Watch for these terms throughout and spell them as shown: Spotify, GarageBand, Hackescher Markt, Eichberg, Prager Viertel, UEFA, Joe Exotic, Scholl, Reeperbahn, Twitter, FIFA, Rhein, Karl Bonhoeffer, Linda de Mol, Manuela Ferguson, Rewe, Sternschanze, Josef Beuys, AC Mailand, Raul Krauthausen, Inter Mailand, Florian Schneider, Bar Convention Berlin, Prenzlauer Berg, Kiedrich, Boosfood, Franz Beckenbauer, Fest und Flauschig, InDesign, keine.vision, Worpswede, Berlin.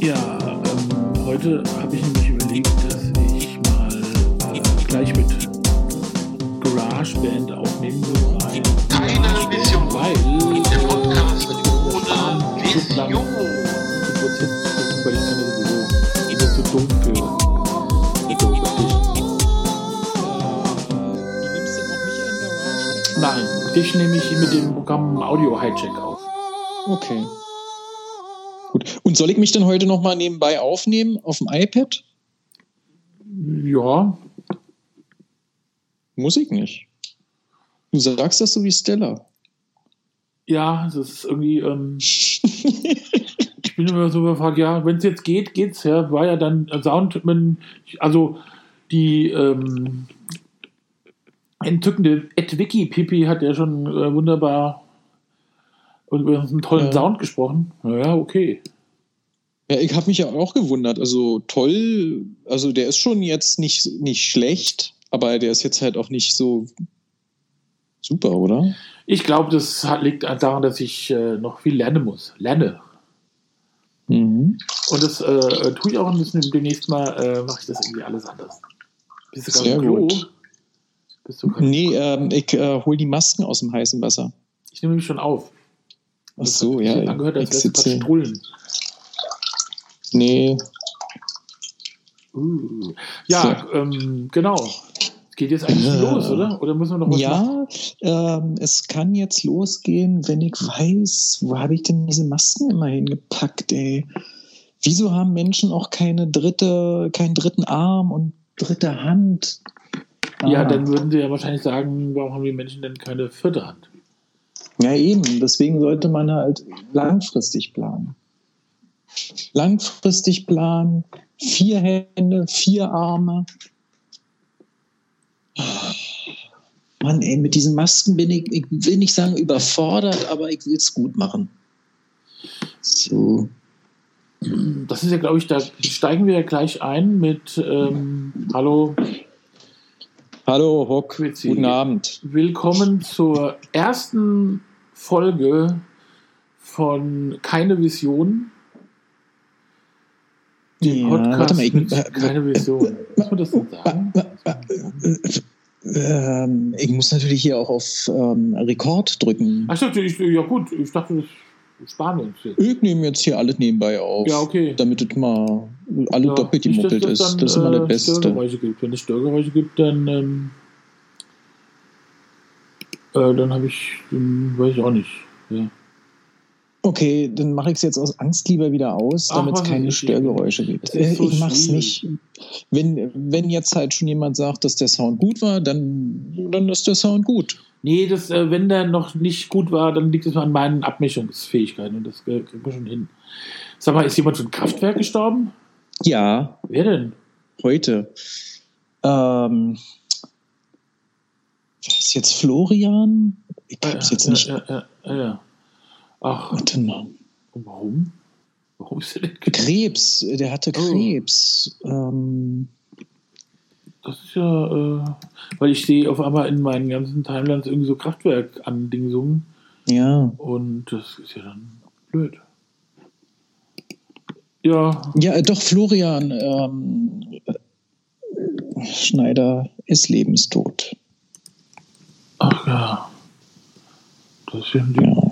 Ja, heute habe ich nämlich überlegt, dass ich mal gleich mit GarageBand aufnehmen würde. Keine Vision, weil der Podcast ohne Vision. Weil ich meine sowieso immer zu dumm für. Nein, dich nehme ich mit dem Programm Audio Hijack auf. Okay. Gut. Und soll ich mich denn heute nochmal nebenbei aufnehmen auf dem iPad? Ja. Muss ich nicht. Du sagst das so wie Stella. Ja, das ist irgendwie. Ich bin immer so überfragt, ja, wenn es jetzt geht, geht's ja. War ja dann Soundman, also die. Entzückende Ed-Wiki-Pipi hat ja schon wunderbar und über einen tollen Sound gesprochen. Naja, okay. Ja, ich habe mich ja auch gewundert. Also toll, also der ist schon jetzt nicht schlecht, aber der ist jetzt halt auch nicht so super, oder? Ich glaube, das liegt daran, dass ich noch viel lernen muss. Mhm. Und das tue ich auch ein bisschen. Demnächst mal mache ich das irgendwie alles anders. Bist du ganz sehr gut. Klo? Nee, ich hole die Masken aus dem heißen Wasser. Ich nehme mich schon auf. Ach so, ja. Ich habe gehört, als wäre es Strullen. Nee. Ja, so. Genau. Geht jetzt eigentlich los, oder? Oder müssen wir noch was machen? Ja, es kann jetzt losgehen, wenn ich weiß, wo habe ich denn diese Masken immer hingepackt, ey? Wieso haben Menschen auch keinen dritten Arm und dritte Hand? Ja, dann würden sie ja wahrscheinlich sagen, warum haben die Menschen denn keine vierte Hand? Ja, eben. Deswegen sollte man halt langfristig planen. Langfristig planen, 4 Hände, 4 Arme. Mann, ey, mit diesen Masken bin ich will nicht sagen überfordert, aber ich will es gut machen. So. Das ist ja, glaube ich, da steigen wir ja gleich ein mit Hallo Hock, guten Abend. Willkommen zur ersten Folge von Keine Vision. Dem Podcast mit Keine Vision. Was soll das denn sagen? Ich muss natürlich hier auch auf Rekord drücken. Ach so, ja gut, ich dachte, das sparen wir uns jetzt. Ich nehme jetzt hier alles nebenbei auf, ja, okay. Damit es mal alle doppelt gemuckelt ist. Das ist immer das Beste. Wenn es Störgeräusche gibt, dann dann habe ich, weiß ich auch nicht. Ja. Okay, dann mache ich es jetzt aus Angst lieber wieder aus, damit es keine Störgeräusche gibt. So ich mache es nicht. Wenn jetzt halt schon jemand sagt, dass der Sound gut war, dann ist der Sound gut. Nee, das, wenn der noch nicht gut war, dann liegt es an meinen Abmischungsfähigkeiten und das kriegen wir schon hin. Sag mal, ist jemand von Kraftwerk gestorben? Ja. Wer denn? Heute. Was ist jetzt Florian? Ich hab's jetzt nicht. Ja. Ach, warte mal. Warum? Warum ist der denn Krebs? Der hatte Krebs. Das ist ja, weil ich sehe auf einmal in meinen ganzen Timelines irgendwie so Kraftwerk an Dingsungen. Ja. Und das ist ja dann blöd. Ja. Ja, doch, Florian Schneider ist lebenstot. Ach ja. Das ist ja ein Ding. Ja.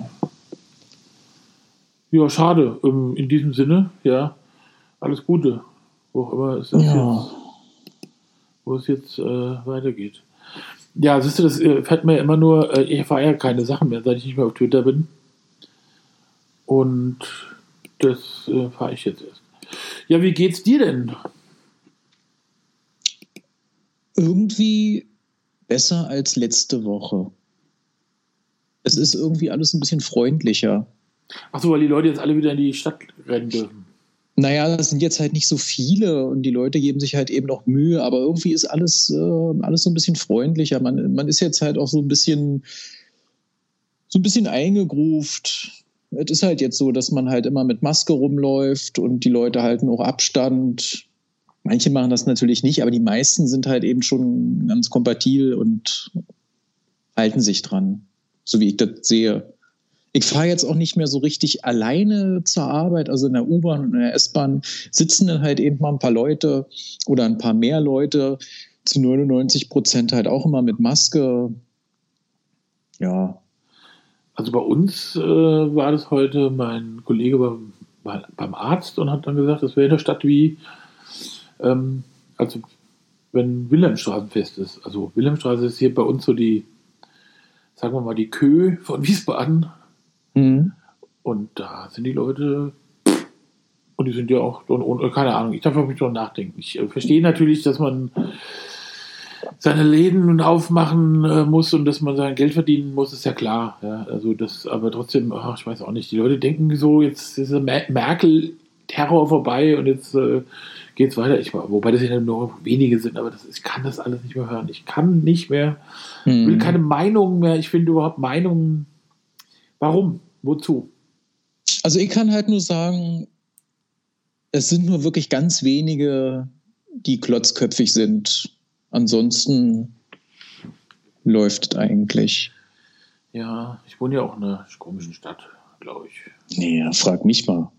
Ja, schade. In diesem Sinne, ja, alles Gute. Wo auch immer es jetzt weitergeht. Ja, siehst du, das fällt mir immer nur, ich erfahre ja keine Sachen mehr, seit ich nicht mehr auf Twitter bin. Und das fahre ich jetzt erst. Ja, wie geht's dir denn? Irgendwie besser als letzte Woche. Es ist irgendwie alles ein bisschen freundlicher. Ach so, weil die Leute jetzt alle wieder in die Stadt rennen dürfen. Naja, das sind jetzt halt nicht so viele und die Leute geben sich halt eben auch Mühe, aber irgendwie ist alles so ein bisschen freundlicher. Man ist jetzt halt auch so ein bisschen eingegroovt. Es ist halt jetzt so, dass man halt immer mit Maske rumläuft und die Leute halten auch Abstand. Manche machen das natürlich nicht, aber die meisten sind halt eben schon ganz kompatibel und halten sich dran, so wie ich das sehe. ich fahre jetzt auch nicht mehr so richtig alleine zur Arbeit, also in der U-Bahn und in der S-Bahn sitzen dann halt eben mal ein paar Leute oder ein paar mehr Leute, zu 99% halt auch immer mit Maske. Ja. Also bei uns war das heute, mein Kollege war beim Arzt und hat dann gesagt, es wäre in der Stadt wie, also wenn Wilhelmstraßenfest ist. Also Wilhelmstraße ist hier bei uns so die, sagen wir mal, die Kö von Wiesbaden. Mhm. Und da sind die Leute, und die sind ja auch, und keine Ahnung, ich darf mich schon nachdenken. Ich verstehe natürlich, dass man seine Läden nun aufmachen muss und dass man sein Geld verdienen muss, ist ja klar. Ja, also das, aber trotzdem, ich weiß auch nicht, die Leute denken so, jetzt ist der Merkel-Terror vorbei und jetzt geht es weiter. Wobei das ja nur wenige sind, aber ich kann das alles nicht mehr hören. Ich kann nicht mehr, will keine Meinungen mehr. Ich finde überhaupt Meinungen, warum, wozu? Also ich kann halt nur sagen, es sind nur wirklich ganz wenige, die klotzköpfig sind. Ansonsten läuft es eigentlich. Ja, ich wohne ja auch in einer komischen Stadt, glaube ich. Nee, frag mich mal.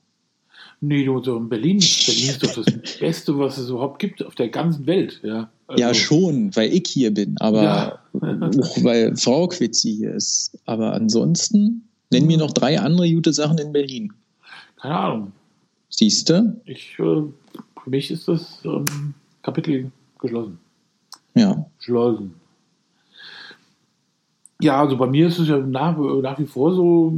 Nee, du in Berlin. Berlin ist doch das Beste, was es überhaupt gibt auf der ganzen Welt. Ja, also. Ja schon, weil ich hier bin, aber ja. Auch weil Frau Quitzi hier ist. Aber ansonsten nenn mir noch 3 andere gute Sachen in Berlin. Keine Ahnung. Siehst du? Für mich ist das Kapitel geschlossen. Ja. Schleusen. Ja, also bei mir ist es ja nach wie vor so,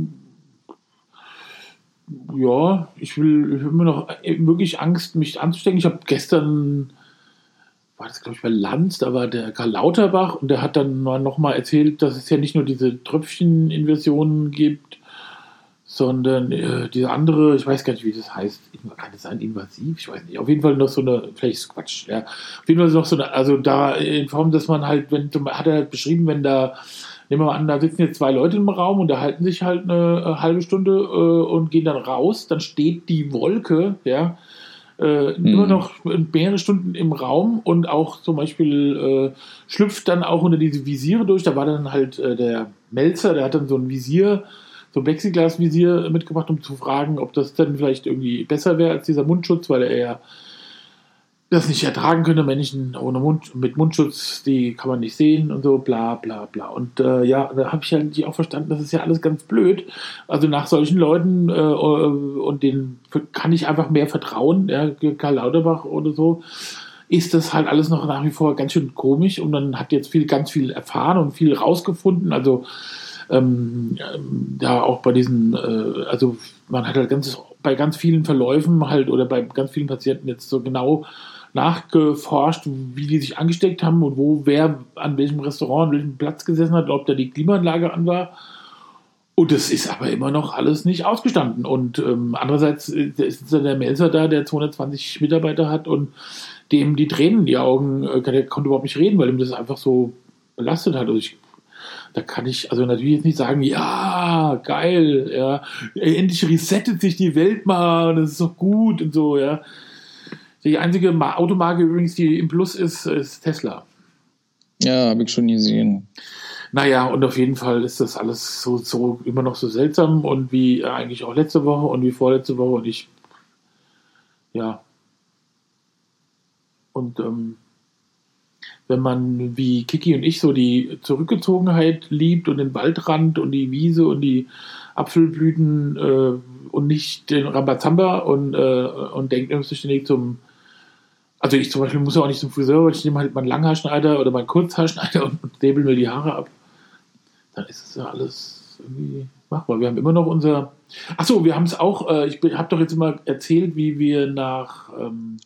ja, ich habe immer noch wirklich Angst, mich anzustecken. Ich habe gestern, war das glaube ich bei Lanz, da war der Karl Lauterbach und der hat dann nochmal erzählt, dass es ja nicht nur diese Tröpfcheninversionen gibt, sondern diese andere, ich weiß gar nicht, wie das heißt, kann das sein, invasiv? Ich weiß nicht. Auf jeden Fall noch so eine, vielleicht ist Quatsch, ja. Auf jeden Fall noch so eine, also da in Form, dass man halt, hat er halt beschrieben, wenn da, nehmen wir mal an, da sitzen jetzt 2 Leute im Raum, unterhalten sich halt eine halbe Stunde und gehen dann raus, dann steht die Wolke, ja, nur noch mehrere Stunden im Raum und auch zum Beispiel schlüpft dann auch unter diese Visiere durch, da war dann halt der Melzer, der hat dann so ein Visier, so ein Plexiglasvisier mitgebracht, um zu fragen, ob das dann vielleicht irgendwie besser wäre als dieser Mundschutz, weil er ja das nicht ertragen könnte. Menschen ohne mit Mundschutz, die kann man nicht sehen und so, bla bla bla. Und ja, da habe ich ja nicht auch verstanden, das ist ja alles ganz blöd. Also nach solchen Leuten und denen kann ich einfach mehr vertrauen, ja, Karl Lauterbach oder so, ist das halt alles noch nach wie vor ganz schön komisch und man hat jetzt ganz viel erfahren und viel rausgefunden, also da auch bei diesen, also man hat halt bei ganz vielen Verläufen halt oder bei ganz vielen Patienten jetzt so genau nachgeforscht, wie die sich angesteckt haben und wer an welchem Restaurant, an welchem Platz gesessen hat, ob da die Klimaanlage an war. Und das ist aber immer noch alles nicht ausgestanden. Und andererseits ist dann der Melzer da, der 220 Mitarbeiter hat und dem die Tränen in die Augen, der konnte überhaupt nicht reden, weil ihm das einfach so belastet hat. Also da kann ich also natürlich jetzt nicht sagen, ja, geil, ja, endlich resettet sich die Welt mal, das ist doch gut und so, ja. Die einzige Automarke übrigens, die im Plus ist, ist Tesla. Ja, habe ich schon gesehen. Naja, und auf jeden Fall ist das alles so immer noch so seltsam und wie eigentlich auch letzte Woche und wie vorletzte Woche und ich, ja. Und, wenn man wie Kiki und ich so die Zurückgezogenheit liebt und den Waldrand und die Wiese und die Apfelblüten und nicht den Rambazamba und denkt irgendwie ständig also ich zum Beispiel muss ja auch nicht zum Friseur, weil ich nehme halt meinen Langhaarschneider oder meinen Kurzhaarschneider und säbel mir die Haare ab. Dann ist es ja alles irgendwie machbar. Wir haben immer noch wir haben es auch, ich habe doch jetzt immer erzählt, wie wir nach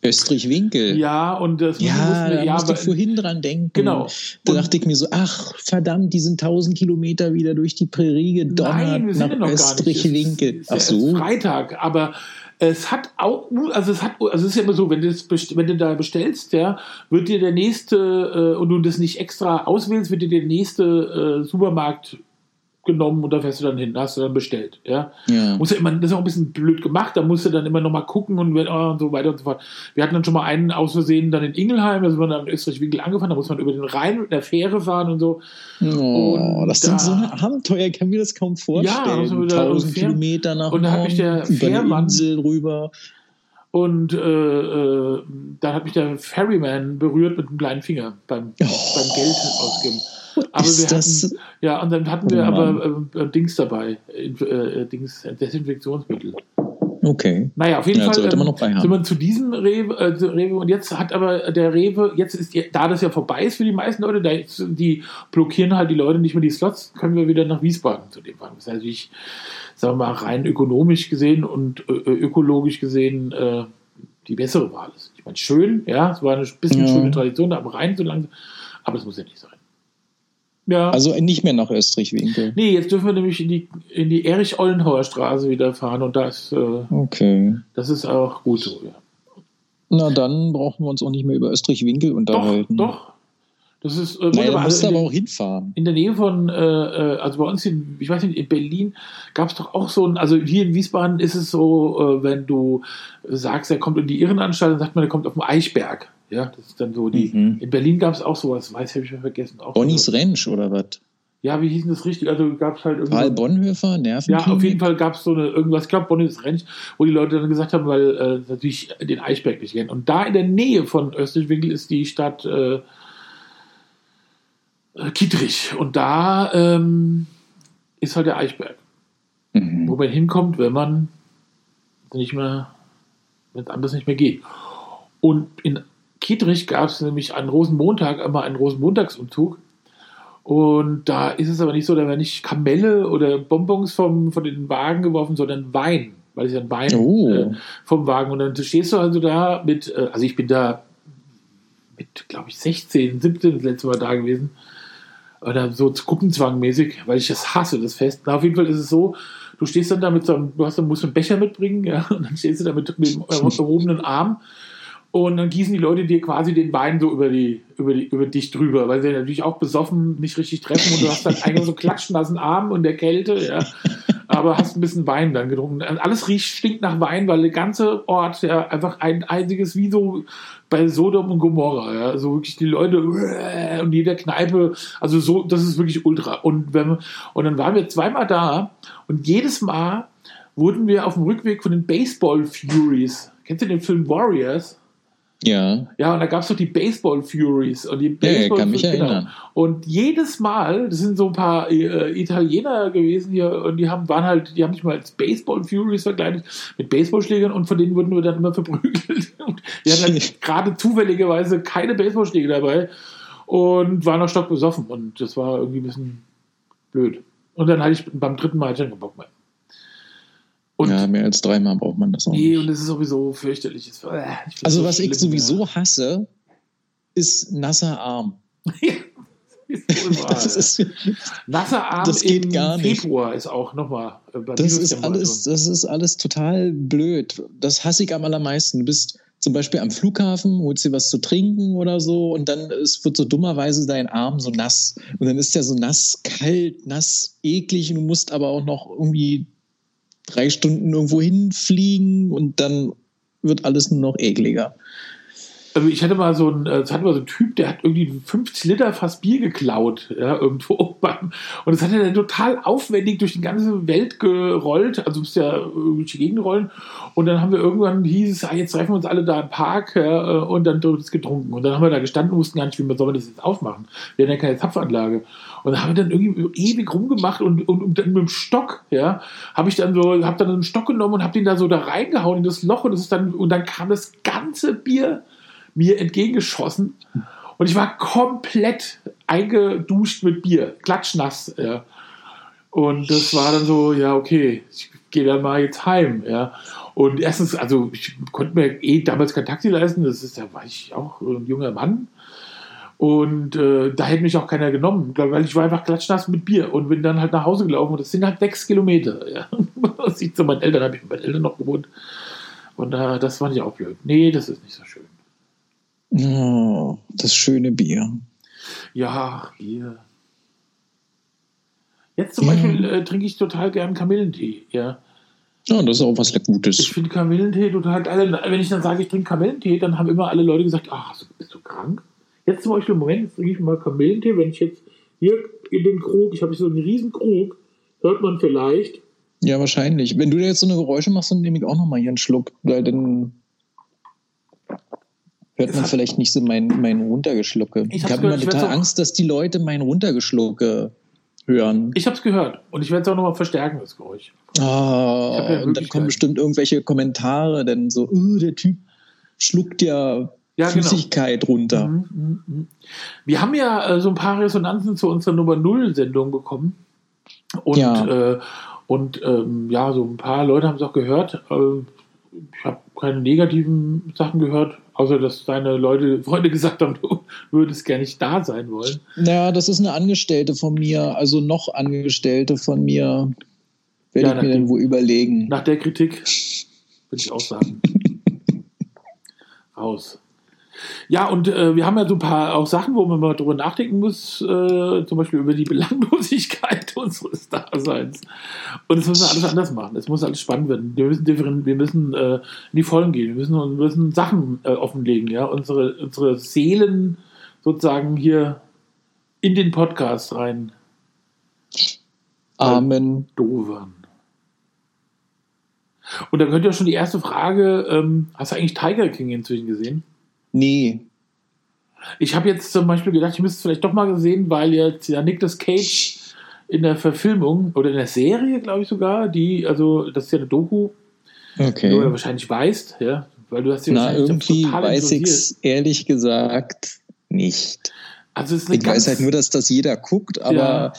Östrich-Winkel. Ja, und das musste ich vorhin dran denken. Genau. Da dachte ich mir so, ach verdammt, die sind 1000 Kilometer wieder durch die Prärie gedonnert. Nein, wir sind ja noch Östrich-Winkel. Ach so. Freitag, aber es hat auch, es ist ja immer so, wenn du da bestellst, ja, wird dir der nächste und du das nicht extra auswählst, wird dir der nächste Supermarkt genommen und da fährst du dann hin, hast du dann bestellt. Ja. Muss ja immer, das ist auch ein bisschen blöd gemacht, da musst du dann immer nochmal gucken und so weiter und so fort. Wir hatten dann schon mal einen aus Versehen dann in Ingelheim, da sind wir dann in Östrich-Winkel angefahren, da muss man über den Rhein mit der Fähre fahren und so. Oh, und das sind so eine Abenteuer, ich kann mir das kaum vorstellen. Ja, da 1000 Kilometer nach und da hat mich der Fährmann rüber. Und dann hat mich der Ferryman berührt mit dem kleinen Finger beim Geld ausgeben. Aber ist wir das? Hatten, ja, und dann hatten wir Dings dabei, Desinfektionsmittel. Okay. Naja, auf jeden Fall sind wir zu diesem Rewe und jetzt hat aber der Rewe, jetzt ist da das ja vorbei ist für die meisten Leute, die blockieren halt die Leute nicht mehr die Slots, können wir wieder nach Wiesbaden zu dem fahren. Das ist natürlich, sagen wir mal, rein ökonomisch gesehen und ökologisch gesehen die bessere Wahl ist. Ich meine, schön, ja, es war eine bisschen schöne Tradition, da am Rhein so langsam, aber das muss ja nicht sein. Ja. Also nicht mehr nach Östrich-Winkel. Nee, jetzt dürfen wir nämlich in die Erich-Ollenhauer Straße wieder fahren und das ist auch gut so, ja. Na, dann brauchen wir uns auch nicht mehr über Östrich-Winkel unterhalten. Doch. Das ist, da musst du aber auch hinfahren. In der Nähe von, also bei uns, ich weiß nicht, in Berlin gab es doch auch so ein, also hier in Wiesbaden ist es so, wenn du sagst, er kommt in die Irrenanstalt, dann sagt man, er kommt auf den Eichberg. Ja, das ist dann so die. Mhm. In Berlin gab es auch sowas, habe ich schon vergessen. Auch Bonnies so. Ranch oder was? Ja, wie hießen das richtig? Also gab es halt irgendwie. Karl Bonhoeffer, Nervenklinik. Ja, auf jeden Fall gab es so eine irgendwas, ich glaube Bonnies Ranch, wo die Leute dann gesagt haben, weil natürlich den Eichberg nicht kennen. Und da in der Nähe von Östrich-Winkel ist die Stadt Kiedrich. Und da ist halt der Eichberg. Mhm. Wo man hinkommt, wenn man nicht mehr, wenn es anders nicht mehr geht. Und in Kiedrich gab es nämlich einen Rosenmontag, einmal einen Rosenmontagsumzug. Und da ist es aber nicht so, da werden nicht Kamelle oder Bonbons von den Wagen geworfen, sondern Wein. Weil es ja ein Wein vom Wagen. Und dann stehst du also da mit, also ich bin da mit, glaube ich, 16, 17 das letzte Mal da gewesen. Oder so gruppenzwangmäßig, weil ich das hasse, das Fest. Na, auf jeden Fall ist es so, du stehst dann da mit so einem, musst einen Becher mitbringen, ja, und dann stehst du da mit dem erhobenen Arm. Und dann gießen die Leute dir quasi den Wein so über dich drüber, weil sie natürlich auch besoffen nicht richtig treffen und du hast dann eigentlich so klatschnassen Arm und der Kälte, ja, aber hast ein bisschen Wein dann getrunken. Alles stinkt nach Wein, weil der ganze Ort ja einfach ein einziges, wie so bei Sodom und Gomorra, ja, so wirklich die Leute und jeder Kneipe, also so, das ist wirklich ultra. Und dann waren wir zweimal da und jedes Mal wurden wir auf dem Rückweg von den Baseball Furies, kennst du den Film Warriors? Ja. Ja, und da gab es doch die Baseball Furies und die Baseball kann mich erinnern. Und jedes Mal, das sind so ein paar Italiener gewesen hier und die haben sich mal als Baseball Furies verkleidet mit Baseballschlägern und von denen wurden wir dann immer verprügelt. Und die hatten halt gerade zufälligerweise keine Baseballschläge dabei und waren auch stockbesoffen und das war irgendwie ein bisschen blöd. Und dann hatte ich beim dritten Mal keinen Bock mehr. Und ja, mehr als dreimal braucht man das auch nicht. Nee, und das ist sowieso fürchterlich. Also was ich sowieso hasse, ist nasser Arm. Das ist, nasser Arm das geht im gar nicht. Februar ist auch nochmal. Das ist alles total blöd. Das hasse ich am allermeisten. Du bist zum Beispiel am Flughafen, holst dir was zu trinken oder so und dann wird so dummerweise dein Arm so nass. Und dann ist der so nass, kalt, nass, eklig und du musst aber auch noch irgendwie 3 Stunden irgendwo hinfliegen und dann wird alles nur noch ekliger. Also ich hatte mal so einen Typ, der hat irgendwie 50 Liter Fass Bier geklaut, ja, irgendwo. Und das hat er dann total aufwendig durch die ganze Welt gerollt, also musst ja durch die Gegend rollen. Und dann haben wir irgendwann hieß es, jetzt treffen wir uns alle da im Park, ja, und dann wird es getrunken. Und dann haben wir da gestanden, wussten gar nicht, wie soll man das jetzt aufmachen. Wir hatten ja keine Zapfanlage. Und da haben wir dann irgendwie ewig rumgemacht und dann mit dem Stock, ja, hab dann einen Stock genommen und hab den da so da reingehauen in das Loch und dann kam das ganze Bier mir entgegengeschossen und ich war komplett eingeduscht mit Bier, klatschnass, ja. Und das war dann so, ja, okay, ich gehe dann mal jetzt heim, ja. Und erstens, also ich konnte mir damals kein Taxi leisten, da war ich auch ein junger Mann und da hätte mich auch keiner genommen, weil ich war einfach klatschnass mit Bier und bin dann halt nach Hause gelaufen und das sind halt 6 Kilometer, ja. Das sieht so, habe ich mit meinen Eltern noch gewohnt und das fand ich auch blöd. Nee, das ist nicht so schön. Oh, das schöne Bier. Ja, Bier. Jetzt zum Beispiel trinke ich total gern Kamillentee, ja. Ja, das ist auch was Gutes. Ich finde Kamillentee total geil. Wenn ich dann sage, ich trinke Kamillentee, dann haben immer alle Leute gesagt, ach, bist du krank? Jetzt zum Beispiel im Moment, jetzt trinke ich mal Kamillentee, wenn ich jetzt hier in den Krug, ich habe so einen riesen Krug, hört man vielleicht. Ja, wahrscheinlich. Wenn du da jetzt so eine Geräusche machst, dann nehme ich auch nochmal hier einen Schluck, weil dann hört man vielleicht nicht so mein Runtergeschlucke. Ich habe immer total Angst, dass die Leute mein Runtergeschlucke hören. Ich habe es gehört und ich werde es auch nochmal verstärken, das Geräusch. Ah, ja, und dann kommen bestimmt irgendwelche Kommentare, denn so, der Typ schluckt ja, Flüssigkeit runter. Mhm. Wir haben ja so ein paar Resonanzen zu unserer Nummer 0-Sendung bekommen und so ein paar Leute haben es auch gehört. Ich habe keine negativen Sachen gehört, außer dass deine Freunde gesagt haben, du würdest gerne nicht da sein wollen. Naja, das ist eine Angestellte von mir, also noch Angestellte von mir. Werde ich mir denn wohl überlegen. Nach der Kritik würde ich auch sagen. Raus. Ja, und wir haben ja so ein paar auch Sachen, wo man mal drüber nachdenken muss, zum Beispiel über die Belanglosigkeit unseres Daseins. Und das müssen wir alles anders machen. Es muss alles spannend werden. Wir müssen in die Vollen gehen. Wir müssen Sachen offenlegen, ja, unsere Seelen sozusagen hier in den Podcast rein. Amen. Dovern. Und da könnt ihr schon die erste Frage, hast du eigentlich Tiger King inzwischen gesehen? Nee. Ich habe jetzt zum Beispiel gedacht, ich müsste es vielleicht doch mal sehen, weil jetzt ja Nicolas Cage in der Verfilmung oder in der Serie, glaube ich sogar, das ist ja eine Doku, okay. Die du ja wahrscheinlich weißt, ja, weil du hast ja irgendwie total weiß ich es ehrlich gesagt nicht. Also es ist ich weiß halt nur, dass das jeder guckt, aber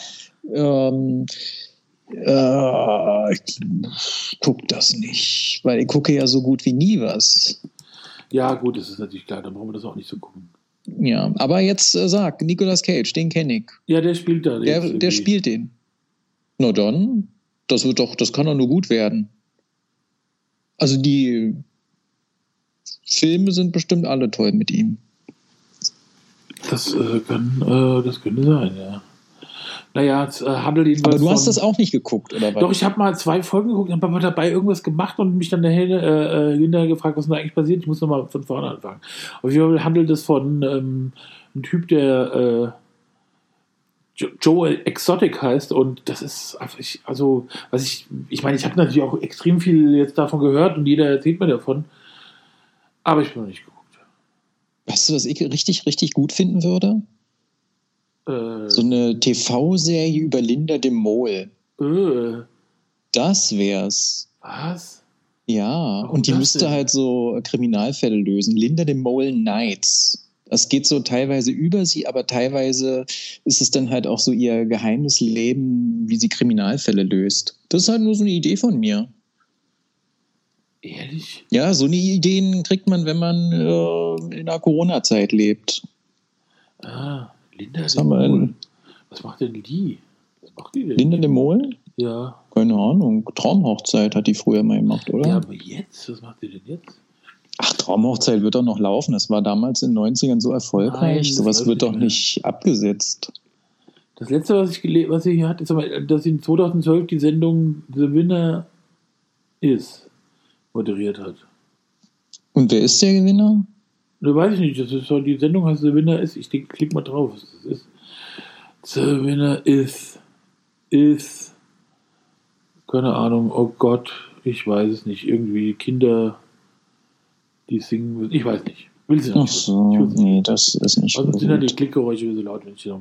ich gucke das nicht, weil ich gucke ja so gut wie nie was. Ja, gut, das ist natürlich klar, dann brauchen wir das auch nicht so gucken. Ja, aber jetzt sag, Nicolas Cage, den kenne ich. Ja, der spielt da. Der spielt den. Na dann, das kann doch nur gut werden. Also die Filme sind bestimmt alle toll mit ihm. Das könnte sein, ja. Naja, handelt ihn. Aber du hast das auch nicht geguckt, oder was? Doch, ich habe mal 2 Folgen geguckt, habe dabei irgendwas gemacht und mich dann hinterher gefragt, was denn da eigentlich passiert. Ich muss nochmal von vorne anfangen. Auf jeden Fall handelt es von einem Typ, der Joe Exotic heißt, und das ist einfach, ich habe natürlich auch extrem viel jetzt davon gehört und jeder erzählt mir davon, aber ich bin noch nicht geguckt. Weißt du, was ich richtig, richtig gut finden würde? So eine TV-Serie über Linda de Mol. Das wär's. Was? Ja, warum und die müsste denn? Halt so Kriminalfälle lösen. Linda de Mol Nights. Das geht so teilweise über sie, aber teilweise ist es dann halt auch so ihr geheimes Leben, wie sie Kriminalfälle löst. Das ist halt nur so eine Idee von mir. Ehrlich? Ja, so eine Ideen kriegt man, wenn man in der Corona-Zeit lebt. Ah. Linda de Mol. Was macht denn die? Was macht die denn? Linda de Mol? Ja. Keine Ahnung. Traumhochzeit hat die früher mal gemacht, oder? Ja, aber jetzt? Was macht die denn jetzt? Ach, Traumhochzeit wird doch noch laufen. Das war damals in den 90ern so erfolgreich. Nein, sowas wird doch nicht abgesetzt. Das letzte, was ich hier hatte, ist aber, dass in 2012 die Sendung The Winner Is moderiert hat. Und wer ist der Gewinner? Das weiß ich nicht, das ist so, die Sendung heißt The Winner Is. Ich denke, klick mal drauf, was das ist. The Winner Is, keine Ahnung, oh Gott, ich weiß es nicht. Irgendwie Kinder, die singen müssen, ich weiß nicht. Willst du nicht? Ach so, nee, das ist nicht gut. Also sind ja die Klickgeräusche so laut, wenn ich hier.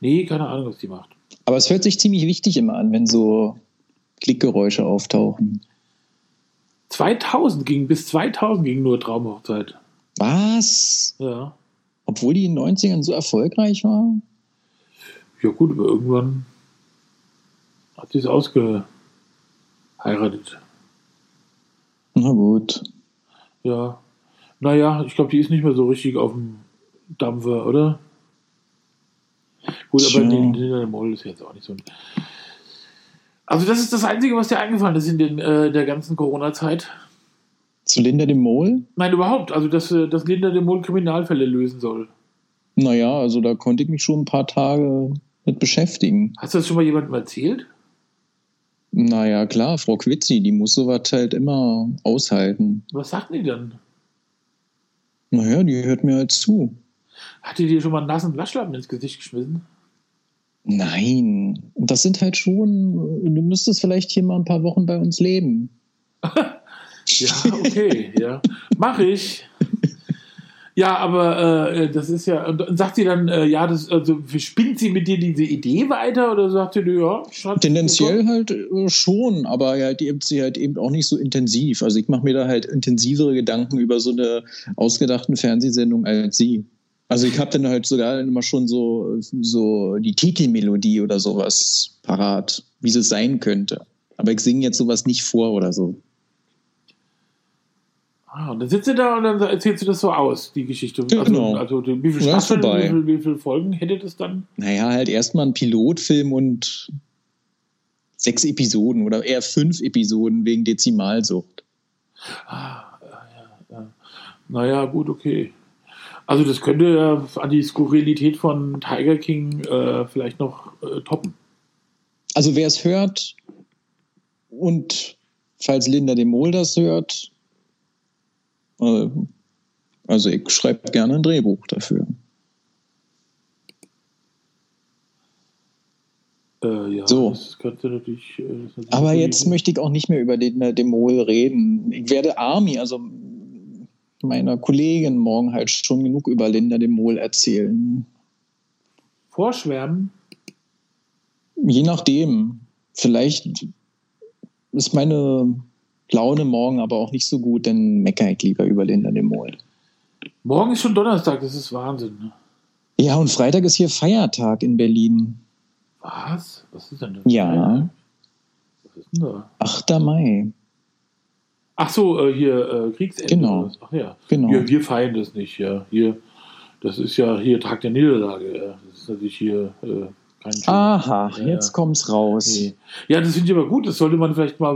Nee, keine Ahnung, was die macht. Aber es hört sich ziemlich wichtig immer an, wenn so Klickgeräusche auftauchen. 2000 ging nur Traumhochzeit. Was? Ja. Obwohl die in den 90ern so erfolgreich war? Ja gut, aber irgendwann hat sie es ausgeheiratet. Na gut. Ja. Naja, ich glaube, die ist nicht mehr so richtig auf dem Dampfer, oder? Gut, aber der Model ist jetzt auch nicht so ein... Also das ist das Einzige, was dir eingefallen ist in der ganzen Corona-Zeit. Zu Linda de Mol? Nein, überhaupt. Also, dass Linda de Mol Kriminalfälle lösen soll. Naja, also da konnte ich mich schon ein paar Tage mit beschäftigen. Hast du das schon mal jemandem erzählt? Naja, klar, Frau Quitzi, die muss sowas halt immer aushalten. Was sagt die dann? Naja, die hört mir halt zu. Hat die dir schon mal einen nassen Waschlappen ins Gesicht geschmissen? Nein, das sind halt schon, du müsstest vielleicht hier mal ein paar Wochen bei uns leben. Ja, okay, ja, mach ich. Ja, aber das ist ja, und sagt sie dann, ja, das, also spinnt sie mit dir diese Idee weiter oder sagt sie, ja, Schatz, tendenziell halt schon, aber halt eben, sie halt eben auch nicht so intensiv. Also ich mache mir da halt intensivere Gedanken über so eine ausgedachten Fernsehsendung als sie. Also ich habe dann halt sogar immer schon so die Titelmelodie oder sowas parat, wie es sein könnte. Aber ich singe jetzt sowas nicht vor oder so. Ah, und dann sitzt ihr da und dann erzählst du das so aus, die Geschichte. Ja, genau. Also wie viele Staffeln, wie viele Folgen hätte das dann? Naja, halt erstmal ein Pilotfilm und 6 Episoden oder eher 5 Episoden wegen Dezimalsucht. Ah, ja, ja. Naja, gut, okay. Also das könnte ja an die Skurrilität von Tiger King vielleicht noch toppen. Also wer es hört und falls Linda de Mol das hört, also ich schreibe gerne ein Drehbuch dafür. Ja, so. Das könnte natürlich, aber jetzt möchte ich auch nicht mehr über Linda de Mol reden. Ich werde Army, also meiner Kollegin, morgen halt schon genug über Linda de Mol erzählen. Vorschwärmen? Je nachdem. Vielleicht ist meine Laune morgen aber auch nicht so gut, dann meckere ich lieber über Linda de Mol. Morgen ist schon Donnerstag, das ist Wahnsinn. Ne? Ja, und Freitag ist hier Feiertag in Berlin. Was? Was ist denn das? Ja. Was ist denn da? 8. Mai. Ach so, hier Kriegsende. Genau. Ach ja, genau. Ja, wir feiern das nicht. Ja. Hier, das ist ja hier Tag der Niederlage. Ja. Das ist natürlich hier kein Schmerz. Aha, ja, jetzt kommt's raus. Nee. Ja, das finde ich aber gut. Das sollte man vielleicht mal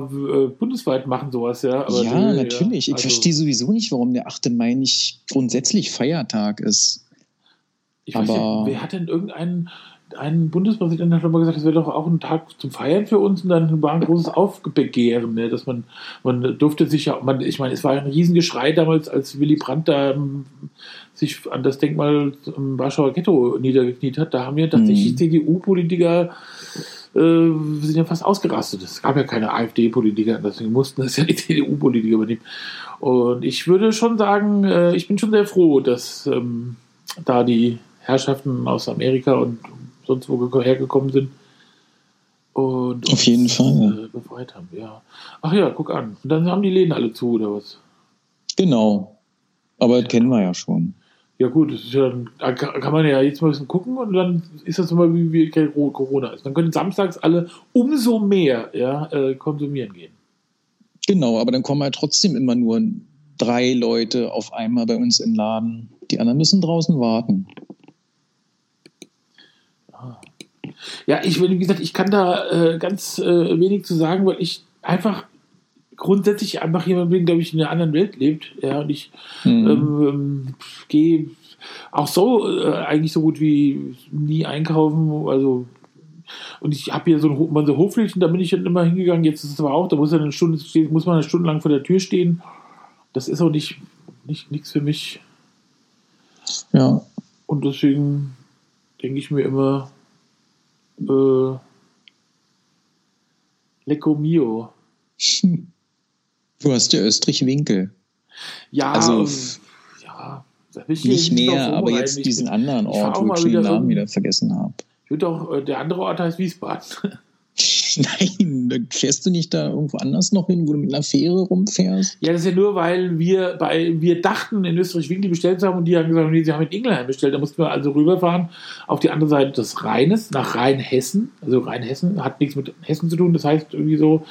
bundesweit machen, sowas. Ja, aber ja, die, natürlich. Ja, also, ich verstehe sowieso nicht, warum der 8. Mai nicht grundsätzlich Feiertag ist. Ich aber weiß ja, wer hat denn einen Bundespräsidenten hat schon mal gesagt, das wäre doch auch ein Tag zum Feiern für uns und dann war ein großes Aufbegehren, ne? Dass man durfte sich ja, ich meine, es war ein Riesengeschrei damals, als Willy Brandt da sich an das Denkmal im Warschauer Ghetto niedergekniet hat, da haben ja tatsächlich CDU-Politiker sind ja fast ausgerastet. Es gab ja keine AfD-Politiker, deswegen mussten das ja die CDU-Politiker übernehmen. Und ich würde schon sagen, ich bin schon sehr froh, dass da die Herrschaften aus Amerika und sonst wo hergekommen sind und auf jeden Fall befreit haben, ja. Ach ja, guck an. Und dann haben die Läden alle zu, oder was? Genau. Aber das kennen wir ja schon. Ja gut, das ist ja, kann man ja jetzt mal ein bisschen gucken und dann ist das immer wie Corona ist. Dann können samstags alle umso mehr konsumieren gehen. Genau, aber dann kommen halt trotzdem immer nur 3 Leute auf einmal bei uns im Laden. Die anderen müssen draußen warten. Ja, wie gesagt, ich kann da ganz wenig zu sagen, weil ich einfach grundsätzlich einfach jemand bin, glaube ich, in einer anderen Welt lebt. Ja, und ich gehe auch so eigentlich so gut wie nie einkaufen. Also, und ich habe hier so Hofläden, da bin ich dann immer hingegangen. Jetzt ist es aber auch, da muss man eine Stunde lang vor der Tür stehen. Das ist auch nichts für mich. Ja. Und deswegen denke ich mir immer, Lecco mio. Du hast ja Östrich-Winkel. Ja, also ja, nicht mehr, aber jetzt diesen anderen Ort, wo ich den Namen wieder vergessen habe. Ich würde auch, der andere Ort heißt Wiesbaden. Nein, dann fährst du nicht da irgendwo anders noch hin, wo du mit einer Fähre rumfährst? Ja, das ist ja nur, weil wir dachten, in Österreich-Winkel bestellt zu haben und die haben gesagt, nee, sie haben in Ingelheim bestellt. Da mussten wir also rüberfahren auf die andere Seite des Rheines, nach Rheinhessen. Also Rheinhessen hat nichts mit Hessen zu tun, das heißt irgendwie so,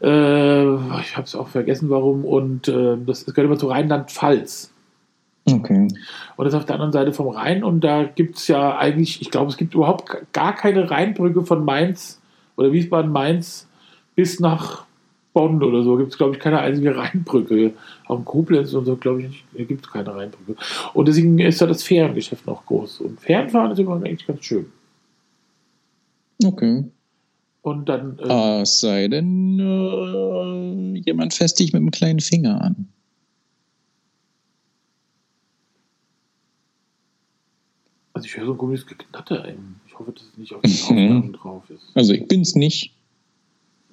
ich habe es auch vergessen, warum, und das gehört immer zu Rheinland-Pfalz. Okay. Und das auf der anderen Seite vom Rhein und da gibt es ja eigentlich, ich glaube, es gibt überhaupt gar keine Rheinbrücke von Mainz oder Wiesbaden-Mainz bis nach Bonn oder so, gibt es, glaube ich, keine einzige Rheinbrücke. Auch in Koblenz und so, glaube ich, gibt es keine Rheinbrücke. Und deswegen ist da das Fährengeschäft noch groß. Und Fährenfahren ist immer eigentlich ganz schön. Okay. Und dann. Es sei denn, jemand fasst dich mit dem kleinen Finger an. Also ich höre so ein komisches Geknatter. Ich hoffe, dass es nicht auf den Aufnahmen drauf ist. Also ich bin's nicht.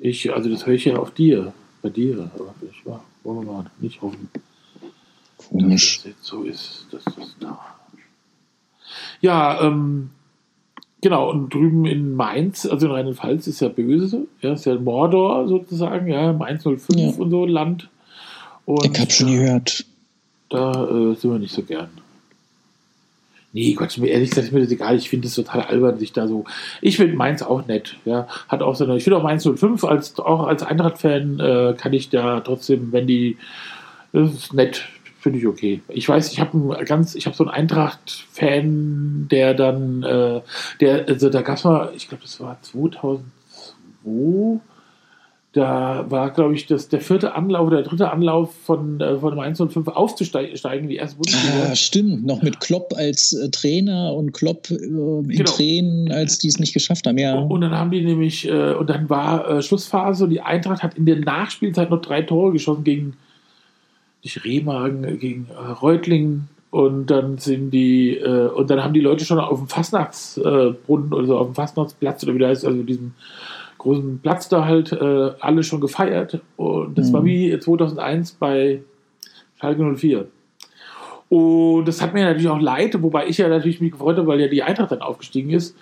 Also das höre ich ja auf dir. Bei dir. Aber ich war, wollen wir mal nicht hoffen. Komisch. Dass es jetzt so ist, dass das da. Ja, genau, und drüben in Mainz, also in Rheinland-Pfalz, ist ja böse. Ja, ist ja Mordor sozusagen, ja, Mainz 05 ja. Und so Land. Und ich hab schon gehört. Da sind wir nicht so gern. Nee, Gott, mir ehrlich gesagt ist mir das egal. Ich finde es total albern, sich da so. Ich finde Mainz auch nett. Ja, hat auch so eine. Ich finde auch Mainz 05 auch als Eintracht-Fan kann ich da trotzdem, wenn die. Das ist nett. Finde ich okay. Ich weiß, ich habe so einen Eintracht-Fan, der dann, da gab es mal, ich glaube, das war 2002, da war, glaube ich, der dritte Anlauf von Mainz 05 aufzusteigen, die erste Bundesliga. Ah, stimmt, noch mit Klopp als Trainer und Klopp in Tränen, als die es nicht geschafft haben, ja. Und dann haben die nämlich, und dann war Schlussphase und die Eintracht hat in der Nachspielzeit noch 3 Tore geschossen gegen Reutlingen und dann sind die und dann haben die Leute schon auf dem Fastnachtsbrunnen oder so auf dem Fastnachtsplatz oder wie das heißt, also diesem großen Platz da halt alle schon gefeiert und das war wie 2001 bei Schalke 04 und das hat mir natürlich auch leid, wobei ich ja natürlich mich gefreut habe, weil ja die Eintracht dann aufgestiegen ist,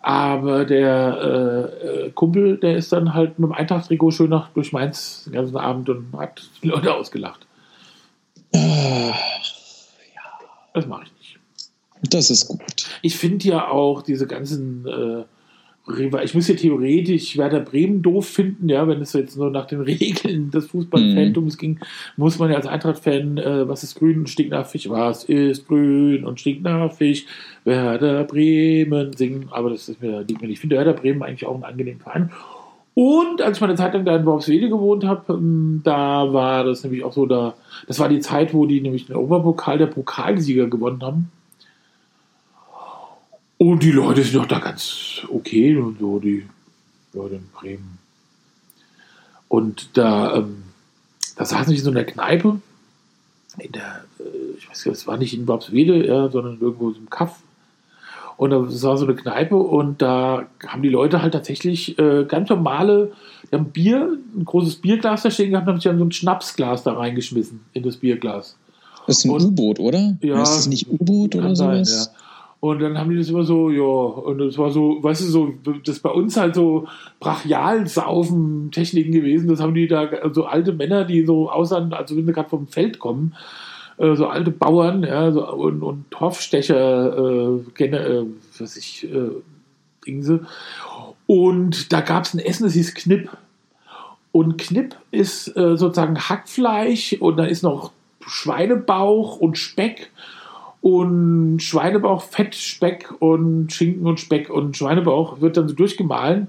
aber der Kumpel, der ist dann halt mit dem Eintracht-Trikot schön durch Mainz den ganzen Abend und hat die Leute ausgelacht. Das mache ich nicht. Das ist gut. Ich finde ja auch diese ganzen ich müsste ja theoretisch Werder Bremen doof finden, ja, wenn es jetzt nur nach den Regeln des Fußballfantums ging, muss man ja als Eintracht-Fan was ist grün und stinkt nach Fisch, was ist grün und stinkt nach Fisch, Werder Bremen singen, aber das ist mir liegt mir nicht. Ich finde Werder Bremen eigentlich auch einen angenehmen Verein. Und als ich mal eine Zeit lang da in Worpswede gewohnt habe, da war das nämlich auch so, das war die Zeit, wo die nämlich den Europapokal der Pokalsieger gewonnen haben. Und die Leute sind doch da ganz okay und so, die Leute in Bremen. Und da saßen ich in so einer Kneipe, ich weiß nicht, das war nicht in Worpswede, ja, sondern irgendwo so im Kaff. Und das war so eine Kneipe und da haben die Leute halt tatsächlich ganz normale, die haben ein großes Bierglas da stehen gehabt und haben so ein Schnapsglas da reingeschmissen in das Bierglas. Das ist ein U-Boot, oder? Ja. Ist das nicht U-Boot oder sowas? Ja. Und dann haben die das immer so, ja, und das war so, weißt du, so, das bei uns halt so Brachial-Saufen-Techniken gewesen, das haben die da, so alte Männer, die so aussahen, als würden sie gerade vom Feld kommen, so alte Bauern, ja, so, und Torfstecher, Dingse. Und da gab es ein Essen, das hieß Knipp. Und Knipp ist sozusagen Hackfleisch und da ist noch Schweinebauch und Speck und Schweinebauch, Fett, Speck und Schinken und Speck und Schweinebauch wird dann so durchgemahlen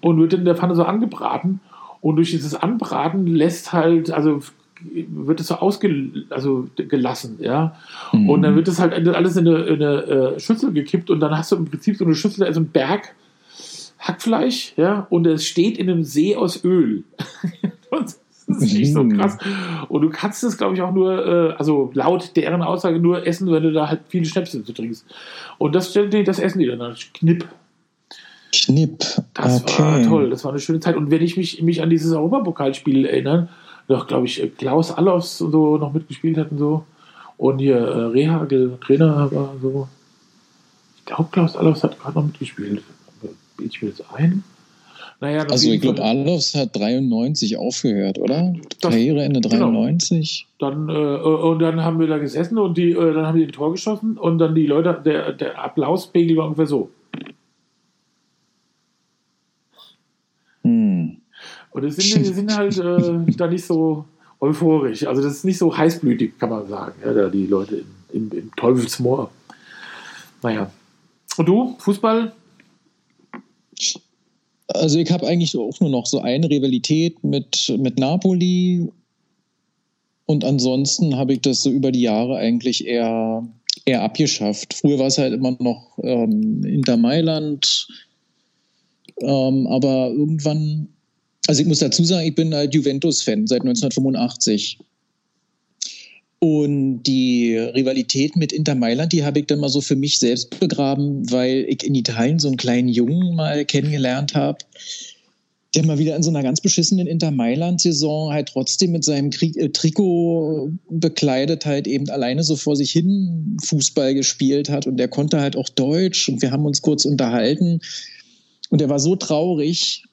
und wird dann in der Pfanne so angebraten und durch dieses Anbraten lässt halt, also wird es so gelassen, ja. Mhm. Und dann wird es halt alles in eine Schüssel gekippt und dann hast du im Prinzip so eine Schüssel, also einen Berg Hackfleisch, ja, und es steht in einem See aus Öl. Das ist echt so krass. Und du kannst es, glaube ich, auch nur, also laut deren Aussage nur essen, wenn du da halt viele Schnäpse zu trinkst. Und das essen die dann Knipp. Knipp. Das war toll, das war eine schöne Zeit. Und wenn ich mich an dieses Europapokalspiel erinnere, noch, glaube ich, Klaus Allofs und so noch mitgespielt hatten so. Und hier Rehagel, Trainer war so. Ich glaube, Klaus Allofs hat gerade noch mitgespielt. Bild ich mir das ein? Naja, also ich glaube, Allofs hat 93 aufgehört, oder? Karriereende 93. Genau. Dann haben wir da gesessen und dann haben die ein Tor geschossen und dann die Leute, der Applauspegel war ungefähr so. Und die sind halt da nicht so euphorisch. Also das ist nicht so heißblütig, kann man sagen. Ja, da die Leute im Teufelsmoor. Naja. Und du, Fußball? Also ich habe eigentlich auch nur noch so eine Rivalität mit Napoli. Und ansonsten habe ich das so über die Jahre eigentlich eher abgeschafft. Früher war es halt immer noch Inter Mailand. Aber irgendwann, also ich muss dazu sagen, ich bin halt Juventus-Fan seit 1985. Und die Rivalität mit Inter Mailand, die habe ich dann mal so für mich selbst begraben, weil ich in Italien so einen kleinen Jungen mal kennengelernt habe, der mal wieder in so einer ganz beschissenen Inter Mailand-Saison halt trotzdem mit seinem Trikot bekleidet halt eben alleine so vor sich hin Fußball gespielt hat. Und der konnte halt auch Deutsch und wir haben uns kurz unterhalten. Und er war so traurig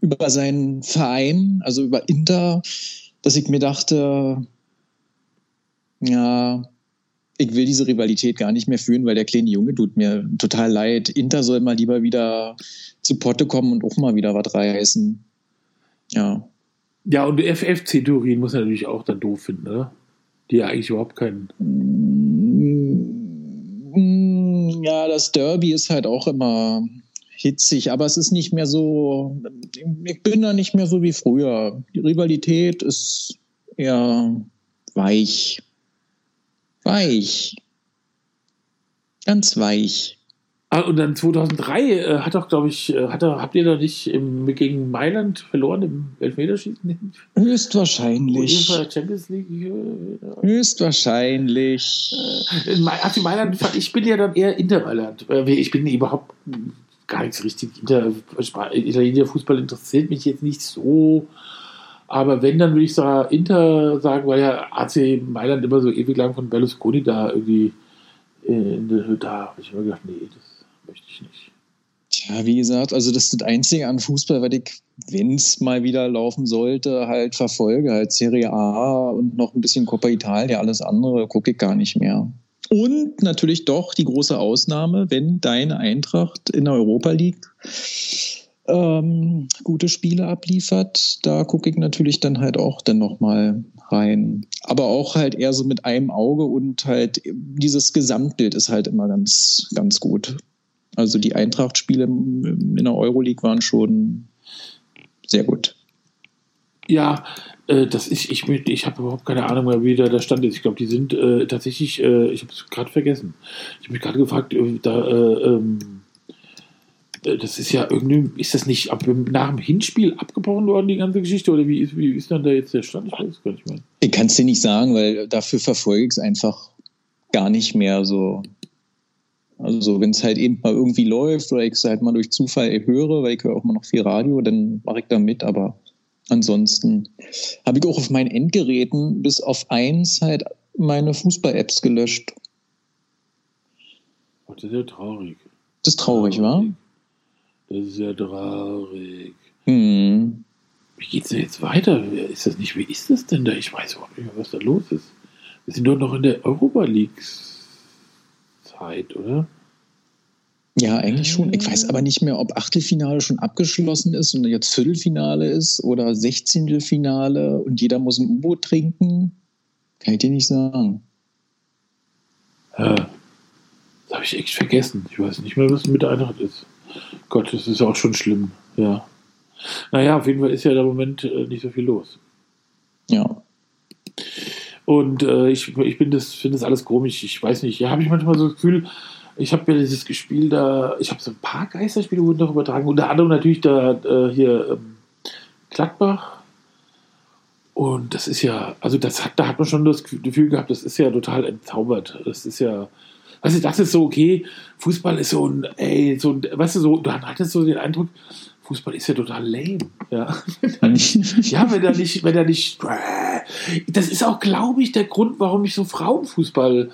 über seinen Verein, also über Inter, dass ich mir dachte, ja, ich will diese Rivalität gar nicht mehr führen, weil der kleine Junge tut mir total leid. Inter soll mal lieber wieder zu Potte kommen und auch mal wieder was reißen. Ja. Ja, und FC Turin muss er natürlich auch dann doof finden, oder? Die ja eigentlich überhaupt keinen... Ja, das Derby ist halt auch immer hitzig, aber es ist nicht mehr so... Ich bin da nicht mehr so wie früher. Die Rivalität ist eher weich. Weich. Ganz weich. Ah, und dann 2003 habt ihr da nicht gegen Mailand verloren im Elfmeterschießen? Höchstwahrscheinlich. Champions League. Höchstwahrscheinlich. FC Mailand, ich bin ja dann eher Inter Mailand. Ich bin überhaupt gar nichts richtig. Italiener Fußball interessiert mich jetzt nicht so. Aber wenn, dann würde ich sagen, Inter sagen, weil ja AC Mailand immer so ewig lang von Berlusconi da irgendwie da habe ich immer gedacht, nee, das möchte ich nicht. Tja, wie gesagt, also das ist das Einzige an Fußball, weil ich, wenn es mal wieder laufen sollte, halt verfolge, halt Serie A und noch ein bisschen Coppa Italia, alles andere gucke ich gar nicht mehr. Und natürlich doch die große Ausnahme, wenn deine Eintracht in der Europa League gute Spiele abliefert, da gucke ich natürlich dann halt auch dann nochmal rein. Aber auch halt eher so mit einem Auge und halt dieses Gesamtbild ist halt immer ganz, ganz gut. Also die Eintracht-Spiele in der Euroleague waren schon sehr gut. Ja, ich habe überhaupt keine Ahnung mehr, wie der Stand ist. Ich glaube, die sind tatsächlich, ich habe es gerade vergessen. Ich habe mich gerade gefragt, das ist ja irgendwie, ist das nicht nach dem Hinspiel abgebrochen worden, die ganze Geschichte? Oder wie ist dann da jetzt der Stand? Ich weiß es gar nicht mehr. Ich kann es dir nicht sagen, weil dafür verfolge ich es einfach gar nicht mehr so. Also wenn es halt eben mal irgendwie läuft oder ich es halt mal durch Zufall höre, weil ich höre auch mal noch viel Radio, dann mache ich da mit. Aber ansonsten habe ich auch auf meinen Endgeräten bis auf eins halt meine Fußball-Apps gelöscht. Oh, das ist ja traurig. Das ist traurig, wa? Das ist ja traurig. Mhm. Wie geht's denn jetzt weiter? Wie ist das denn da? Ich weiß überhaupt nicht mehr, was da los ist. Wir sind doch noch in der Europa League-Zeit, oder? Ja, eigentlich schon. Ich weiß aber nicht mehr, ob Achtelfinale schon abgeschlossen ist und jetzt Viertelfinale ist oder Sechzehntelfinale und jeder muss ein U-Boot trinken. Kann ich dir nicht sagen. Das habe ich echt vergessen. Ich weiß nicht mehr, was mit der Eintracht ist. Gott, das ist auch schon schlimm, ja. Naja, auf jeden Fall ist ja im Moment nicht so viel los. Ja. Und ich finde das alles komisch, ich weiß nicht, ja, habe ich manchmal so das Gefühl, ich habe ja dieses Spiel da, ich habe so ein paar Geisterspiele wurden noch übertragen, unter anderem natürlich da Gladbach. Und das ist ja, also da hat man schon das Gefühl gehabt, das ist ja total entzaubert, das ist ja... Weißt du, das ist so, okay, Fußball ist du hattest so den Eindruck, Fußball ist ja total lame. Ja, wenn er nicht, das ist auch, glaube ich, der Grund, warum ich so Frauenfußball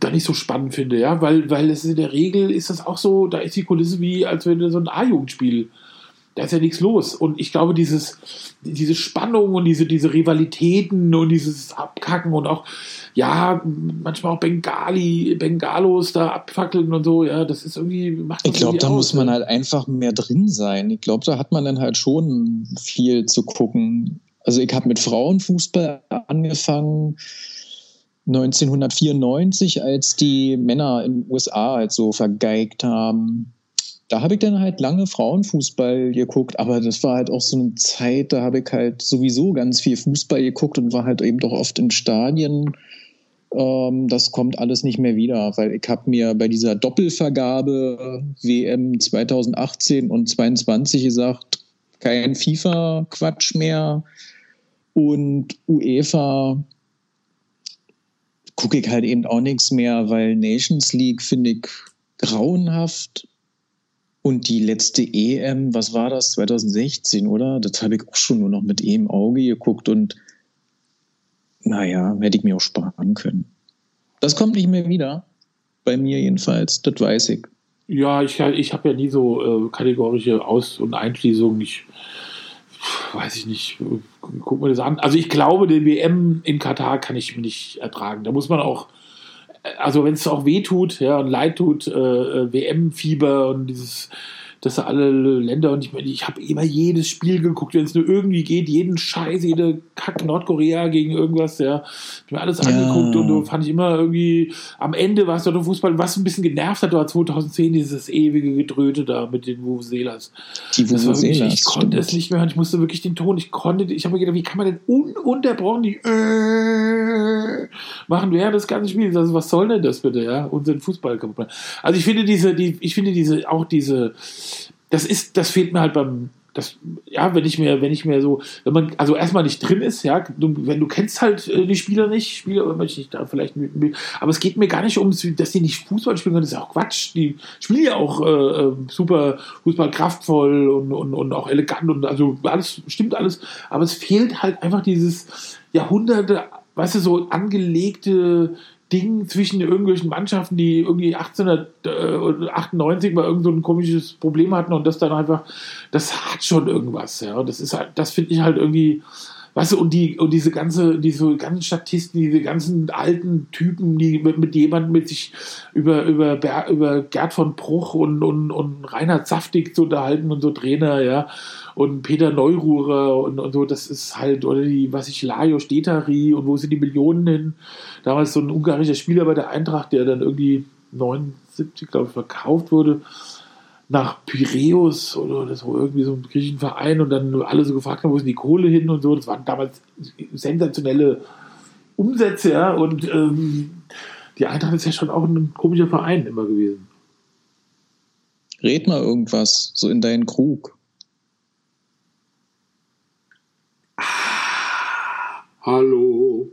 da nicht so spannend finde, ja, weil es in der Regel ist das auch so, da ist die Kulisse wie, als wenn du so ein A-Jugendspiel, da ist ja nichts los. Und ich glaube, diese Spannung und diese Rivalitäten und dieses Abkacken und auch, ja, manchmal auch Bengalos da abfackeln und so, ja, das ist irgendwie... Macht das, ich glaube, da aus, muss man halt einfach mehr drin sein. Ich glaube, da hat man dann halt schon viel zu gucken. Also ich habe mit Frauenfußball angefangen 1994, als die Männer in den USA halt so vergeigt haben. Da habe ich dann halt lange Frauenfußball geguckt, aber das war halt auch so eine Zeit, da habe ich halt sowieso ganz viel Fußball geguckt und war halt eben doch oft in Stadien Das kommt alles nicht mehr wieder, weil ich habe mir bei dieser Doppelvergabe WM 2018 und 2022 gesagt, kein FIFA-Quatsch mehr und UEFA gucke ich halt eben auch nichts mehr, weil Nations League finde ich grauenhaft und die letzte EM, was war das, 2016, oder? Das habe ich auch schon nur noch mit EM Auge geguckt und naja, hätte ich mir auch sparen können. Das kommt nicht mehr wieder, bei mir jedenfalls, das weiß ich. Ja, ich habe ja nie so kategorische Aus- und Einschließungen. Ich weiß ich nicht, guck mir das an. Also ich glaube, den WM in Katar kann ich mir nicht ertragen. Da muss man auch, also wenn es auch weh tut, ja, und leid tut, WM-Fieber und dieses, dass alle Länder, und ich habe immer jedes Spiel geguckt, wenn es nur irgendwie geht, jeden Scheiß, jede Kack Nordkorea gegen irgendwas, ja, ich habe mir alles angeguckt und fand ich immer irgendwie, am Ende war es doch Fußball, was ein bisschen genervt hat, war 2010 dieses ewige Gedröte da mit den Vuvuzelas. Die Vuvuzelas. Ich konnte es nicht mehr hören, ich musste wirklich den Ton, ich habe mir gedacht, wie kann man denn ununterbrochen die machen während das ganze Spiel, also was soll denn das bitte, ja, unseren Fußball kaputt machen. Also ich finde das fehlt mir halt beim, das, ja, wenn man, also erstmal nicht drin ist, ja, wenn du kennst halt die Spieler nicht, aber es geht mir gar nicht ums, dass die nicht Fußball spielen können, das ist ja auch Quatsch, die spielen ja auch super Fußball, kraftvoll und auch elegant und also alles, stimmt alles, aber es fehlt halt einfach dieses Jahrhunderte, weißt du, so angelegte Ding zwischen irgendwelchen Mannschaften, die irgendwie 1898 mal irgend so ein komisches Problem hatten und das dann einfach, das hat schon irgendwas, ja. Und das ist halt, das finde ich halt irgendwie, weißt du, und diese ganzen Statisten, diese ganzen alten Typen, die mit jemandem mit sich über Gerd von Bruch und Reinhard Saftig zu unterhalten und so Trainer, ja. Und Peter Neururer und so, das ist halt, oder die, Lajos Detari und wo sind die Millionen hin? Damals so ein ungarischer Spieler bei der Eintracht, der dann irgendwie 79, glaube ich, verkauft wurde nach Piräus oder so, irgendwie so einem griechischen Verein und dann alle so gefragt haben, wo ist die Kohle hin und so. Das waren damals sensationelle Umsätze, ja, und die Eintracht ist ja schon auch ein komischer Verein immer gewesen. Red mal irgendwas, so in deinen Krug. Hallo.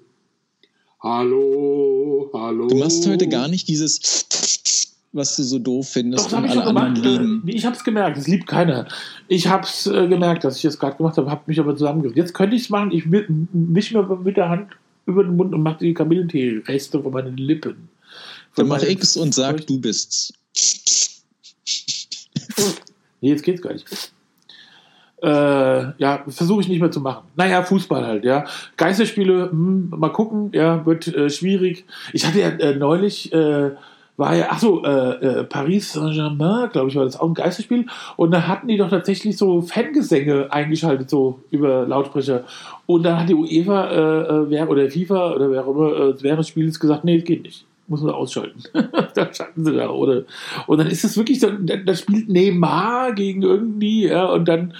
Du machst heute gar nicht dieses, was du so doof findest. Doch, das habe ich schon gemacht. Ich habe es gemerkt, es liebt keiner. Ich habe es gemerkt, dass ich es gerade gemacht habe, habe mich aber zusammengerissen. Jetzt könnte ich es machen, ich mische mir mit der Hand über den Mund und mache die Kamillentee-Reste von meinen Lippen. Dann mache ich es und sag, du bist's. Nee, jetzt geht's gar nicht. Ja, versuche ich nicht mehr zu machen. Naja, Fußball halt, ja. Geisterspiele, mal gucken, ja, wird schwierig. Ich hatte ja neulich, Paris Saint-Germain, glaube ich, war das auch ein Geisterspiel. Und da hatten die doch tatsächlich so Fangesänge eingeschaltet, so über Lautsprecher. Und dann hat die UEFA oder FIFA oder wer auch immer während des Spiels gesagt, nee, das geht nicht. Muss man ausschalten. Da schalten sie da, oder? Und dann ist es wirklich so, da spielt Neymar gegen irgendwie, ja, und dann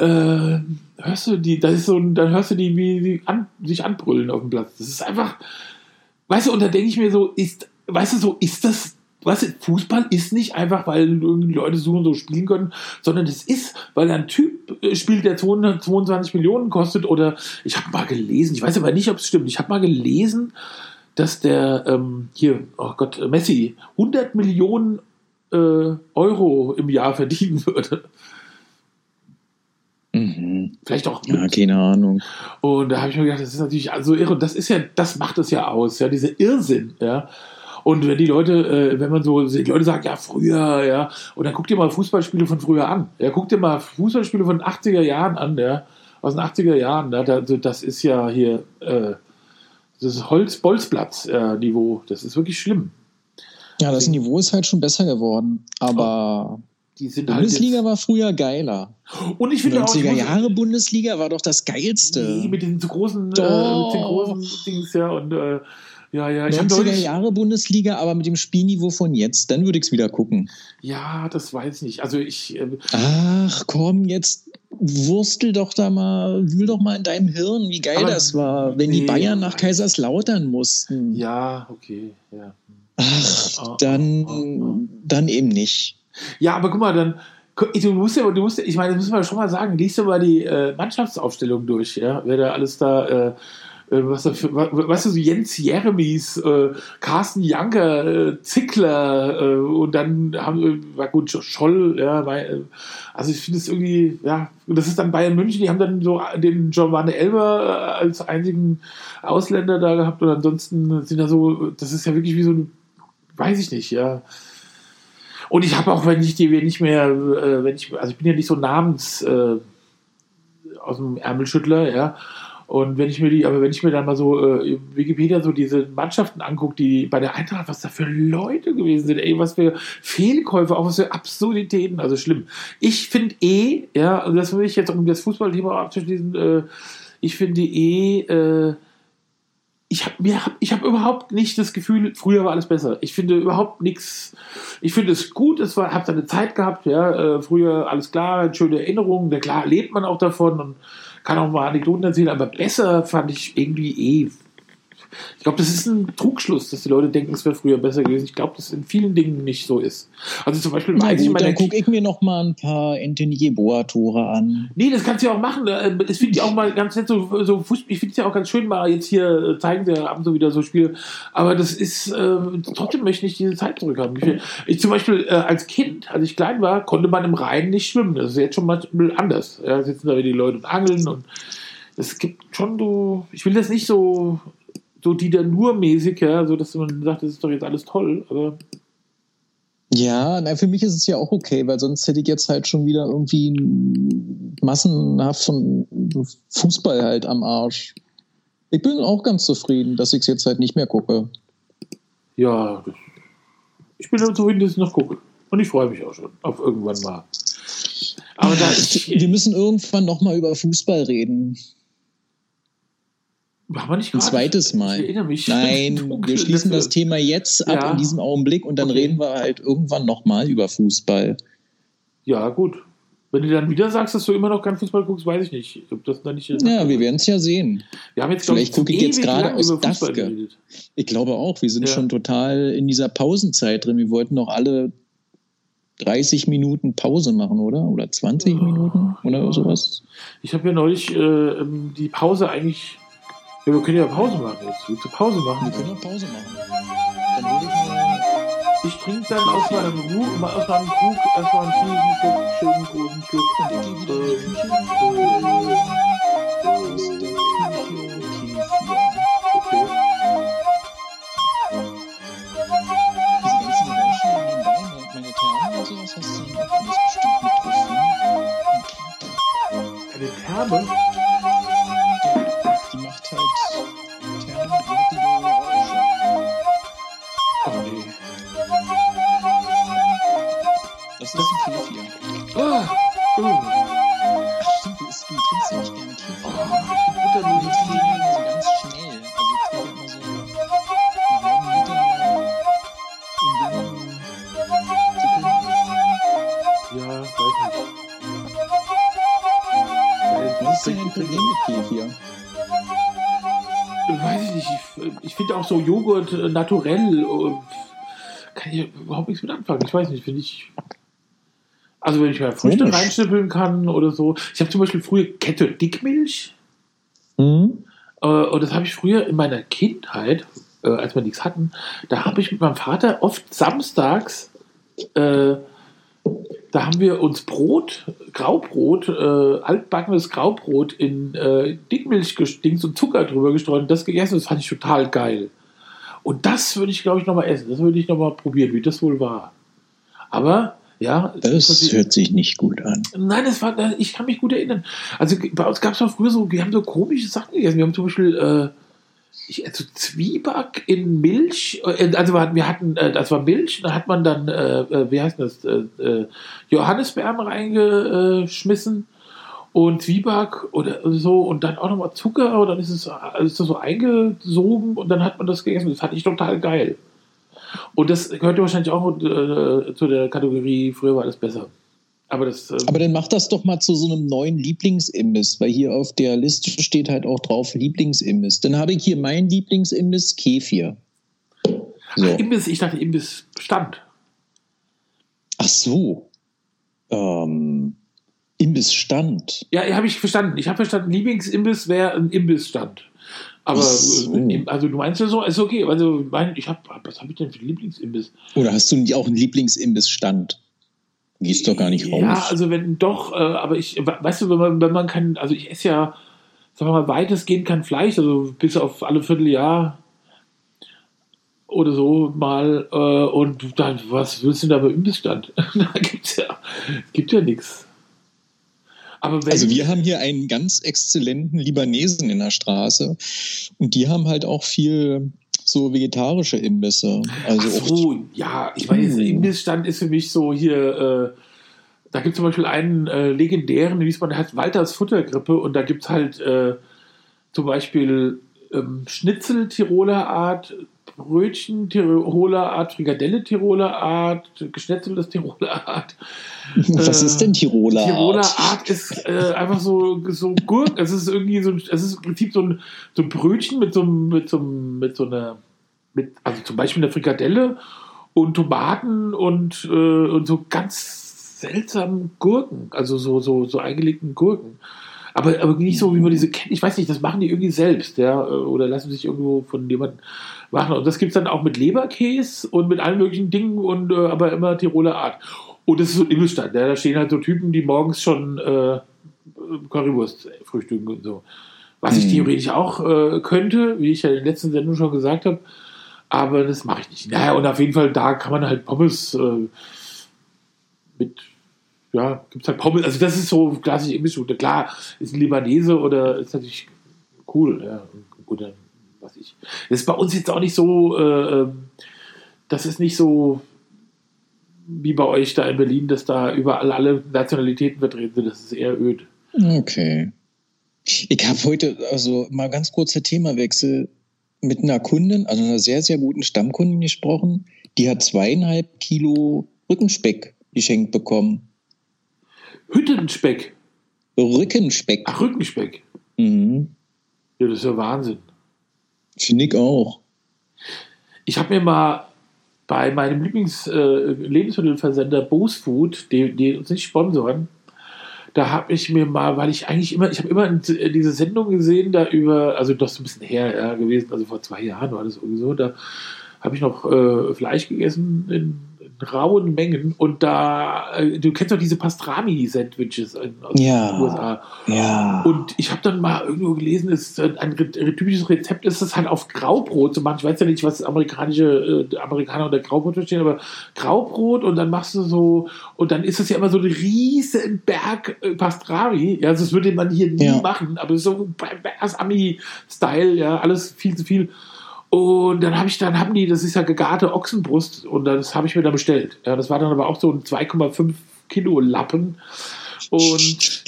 hörst du die, das ist so, dann hörst du die, wie sie sich anbrüllen auf dem Platz. Das ist einfach, weißt du, und da denke ich mir so, weißt du, Fußball ist nicht einfach, weil irgendwie Leute suchen, so spielen können, sondern es ist, weil ein Typ spielt, der 22 Millionen kostet, oder ich habe mal gelesen, ich weiß aber nicht, ob es stimmt, dass der Messi 100 Millionen Euro im Jahr verdienen würde. Mhm. Vielleicht auch. Ja, keine Ahnung. Und da habe ich mir gedacht, das ist natürlich so irre. Und das ist ja, das macht es ja aus, ja, dieser Irrsinn, ja. Und wenn die Leute, die Leute sagen, ja, früher, ja, und dann guck dir mal Fußballspiele von früher an. Ja, guck dir mal Fußballspiele von 80er Jahren an, ja, aus den 80er Jahren. Ja, das ist ja hier. Das ist Bolzplatz-Niveau. Das ist wirklich schlimm. Ja, das Niveau ist halt schon besser geworden. Aber die Bundesliga war früher geiler. Und ich finde auch, 90er Jahre Bundesliga war doch das Geilste. Nee, mit den großen Dings, ja, und Ja, ja, ich habe 90er Jahre Bundesliga, aber mit dem Spielniveau von jetzt, dann würde ich es wieder gucken. Ja, das weiß ich nicht. Also ich. Ach komm, jetzt wurstel doch da mal, wühl doch mal in deinem Hirn, wie geil das war, wenn die Bayern nach Kaiserslautern mussten. Ja, okay, ja. Ach, dann eben nicht. Ja, aber guck mal, dann. Du musst, ich meine, das müssen wir schon mal sagen, liest du mal die Mannschaftsaufstellung durch, ja? Wer da alles da. Weißt du, so Jens Jeremies, Carsten Janker, Zickler und dann war gut, Scholl, ja, also ich finde es irgendwie, ja, und das ist dann Bayern München, die haben dann so den Giovanni Elber als einzigen Ausländer da gehabt und ansonsten sind da so, das ist ja wirklich wie so ein, weiß ich nicht, ja. Und ich habe auch, ich bin ja nicht so namens aus dem Ärmelschüttler, ja. Und wenn ich mir dann mal so Wikipedia so diese Mannschaften angucke, die bei der Eintracht, was da für Leute gewesen sind, ey, was für Fehlkäufe, auch was für Absurditäten, also schlimm. Ich finde ja, also das will ich jetzt, um das Fußballthema abzuschließen, ich finde ich habe überhaupt nicht das Gefühl, früher war alles besser. Ich finde überhaupt nichts. Ich finde es gut, habe seine Zeit gehabt, ja, früher alles klar, schöne Erinnerungen, na klar, lebt man auch davon und kann auch mal Anekdoten erzählen, aber besser fand ich irgendwie Ich glaube, das ist ein Trugschluss, dass die Leute denken, es wäre früher besser gewesen. Ich glaube, dass in vielen Dingen nicht so ist. Also zum Beispiel weiß ich mal. Dann gucke ich mir noch mal ein paar Anthony Yeboah-Tore an. Nee, das kannst du ja auch machen. Das finde ich auch mal ganz nett. So ich finde es ja auch ganz schön, mal jetzt hier zeigen sie ja ab und zu wieder so Spiele. Aber das ist, trotzdem möchte ich diese Zeit zurückhaben. Ich zum Beispiel als Kind, als ich klein war, konnte man im Rhein nicht schwimmen. Das ist jetzt schon mal anders. Ja, sitzen da wieder die Leute und angeln. Und es gibt schon so, ich will das nicht so die da nur mäßig, ja, so dass man sagt, das ist doch jetzt alles toll, aber. Ja, na, für mich ist es ja auch okay, weil sonst hätte ich jetzt halt schon wieder irgendwie massenhaft von Fußball halt am Arsch. Ich bin auch ganz zufrieden, dass ich es jetzt halt nicht mehr gucke. Ja, ich bin zufrieden, dass ich es noch gucke. Und ich freue mich auch schon auf irgendwann mal. Aber wir müssen irgendwann nochmal über Fußball reden. Haben wir nicht ein zweites Mal. Ich erinnere mich. Nein, wir schließen das Thema jetzt ab in diesem Augenblick und dann reden wir halt irgendwann nochmal über Fußball. Ja, gut. Wenn du dann wieder sagst, dass du immer noch keinen Fußball guckst, weiß ich nicht. Ob das dann nicht wir werden es ja sehen. Wir haben jetzt, vielleicht gucke ich jetzt gerade aus Dafke. Ich glaube auch, wir sind schon total in dieser Pausenzeit drin. Wir wollten doch alle 30 Minuten Pause machen, oder? Oder 20 Minuten oder sowas. Ich habe ja neulich die Pause eigentlich. Ja, wir können ja Pause machen jetzt. Willst du Pause machen? Wir können auch Pause machen. Dann hole ich mir. Ich trinke dann aus meinem Krug erstmal einen schönen großen Schluck. Und dann gehe ich wieder in die Küche. Aus der Küche. Okay. Diese ganzen Geräusche in den Beinen und meine Therme und sowas hast du nicht. Das ist bestimmt mit Profil. Eine Therme? Das ist ein Kefir. Ach stimmt, du trinkst ja nicht gerne Kefir. Ich trinke immer so ganz schnell. Also ich trinke immer so einen halben Liter in wenigen Sekunden. Ja, weiß nicht. Was ist denn ein Problem mit Kefir? Weiß ich nicht. Ich finde auch so Joghurt naturell. Kann ich überhaupt nichts mit anfangen. Ich weiß nicht, finde ich. Also wenn ich mal Früchte reinschnippeln kann oder so. Ich habe zum Beispiel früher Kette Dickmilch. Mhm. Und das habe ich früher in meiner Kindheit, als wir nichts hatten, da habe ich mit meinem Vater oft samstags, da haben wir uns Graubrot, altbackenes Graubrot in Dickmilch gestinkt und Zucker drüber gestreut und das gegessen. Das fand ich total geil. Und das würde ich, glaube ich, nochmal essen. Das würde ich nochmal probieren, wie das wohl war. Aber... Ja, das hört sich nicht gut an. Nein, ich kann mich gut erinnern. Also bei uns gab es mal früher so, wir haben so komische Sachen gegessen. Wir haben zum Beispiel Zwieback in Milch, also wir hatten, das war Milch, da hat man dann, Johannisbeeren reingeschmissen und Zwieback oder so und dann auch nochmal Zucker und dann ist das so eingesogen und dann hat man das gegessen. Das fand ich total geil. Und das gehört wahrscheinlich auch zu der Kategorie, früher war das besser. Aber dann mach das doch mal zu so einem neuen Lieblingsimbiss, weil hier auf der Liste steht halt auch drauf Lieblingsimbiss. Dann habe ich hier mein Lieblingsimbiss, Kefir. So. Ach, Imbiss, ich dachte Imbissstand. Ach so. Imbissstand. Ja, habe ich verstanden. Ich habe verstanden, Lieblingsimbiss wäre ein Imbissstand. Aber also du meinst ja so, ist okay. Also was habe ich denn für Lieblingsimbiss? Oder hast du auch einen Lieblingsimbissstand? Gehst doch gar nicht raus. Ja, also wenn doch, aber weißt du, wenn man kann, also ich esse ja, sagen wir mal, weitestgehend kein Fleisch, also bis auf alle Vierteljahr oder so mal, und dann, was willst du denn da bei Imbissstand? Da gibt ja nichts. Also wir haben hier einen ganz exzellenten Libanesen in der Straße und die haben halt auch viel so vegetarische Imbisse. Also ach so, ja, ich weiß, Imbissstand ist für mich so hier, da gibt es zum Beispiel einen legendären, wie es man heißt, Walters Futtergrippe und da gibt es halt zum Beispiel Schnitzel Tiroler Art, Brötchen Tiroler Art, Frikadelle Tiroler Art, geschnetzeltes Tiroler Art. Was ist denn Tiroler Art? Tiroler Art ist einfach so Gurken. Es ist irgendwie im Prinzip so ein Brötchen mit zum Beispiel einer Frikadelle und Tomaten und so ganz seltsamen Gurken, also so eingelegten Gurken. Aber nicht so, wie man diese kennt. Ich weiß nicht, das machen die irgendwie selbst, ja, oder lassen sich irgendwo von jemandem machen. Und das gibt es dann auch mit Leberkäse und mit allen möglichen Dingen, und aber immer Tiroler Art. Und das ist so ein Imbissstand. Ja, da stehen halt so Typen, die morgens schon Currywurst frühstücken und so. Was ich theoretisch auch könnte, wie ich ja in der letzten Sendung schon gesagt habe, aber das mache ich nicht. Naja, und auf jeden Fall, da kann man halt Pommes mit... Ja, gibt es halt Pommes. Also das ist so klassisch Imbissstute. Klar, ist ein Libanese oder ist natürlich cool. Ja. Oder was ich. Das ist bei uns jetzt auch nicht so, das ist nicht so wie bei euch da in Berlin, dass da überall alle Nationalitäten vertreten sind. Das ist eher öd. Okay. Ich habe heute, also mal ganz kurzer Themawechsel, mit einer Kundin, also einer sehr, sehr guten Stammkundin gesprochen. Die hat 2,5 Kilo Rückenspeck geschenkt bekommen. Hüttenspeck. Rückenspeck. Ach, Rückenspeck. Mhm. Ja, das ist ja Wahnsinn. Finde ich auch. Ich habe mir mal bei meinem Lieblings-Lebensmittelversender Boosfood, die uns nicht sponsoren, da habe ich mir mal, weil ich eigentlich immer, ich habe immer diese Sendung gesehen, da über, also das ist ein bisschen her gewesen, also vor 2 Jahren war das irgendwie so, da habe ich noch Fleisch gegessen in rauen Mengen und da, du kennst doch diese Pastrami-Sandwiches aus den USA. Ja. Und ich habe dann mal irgendwo gelesen, ist ein typisches Rezept ist das halt auf Graubrot zu machen. Ich weiß ja nicht, was Amerikaner unter Graubrot verstehen, aber Graubrot und dann machst du so, und dann ist es ja immer so ein riesen Berg Pastrami. Ja, das würde man hier nie machen, aber so Ami-Style, ja, alles viel zu viel. Und dann haben die, das ist ja gegarte Ochsenbrust, und das habe ich mir dann bestellt. Ja, das war dann aber auch so ein 2,5 Kilo Lappen. Und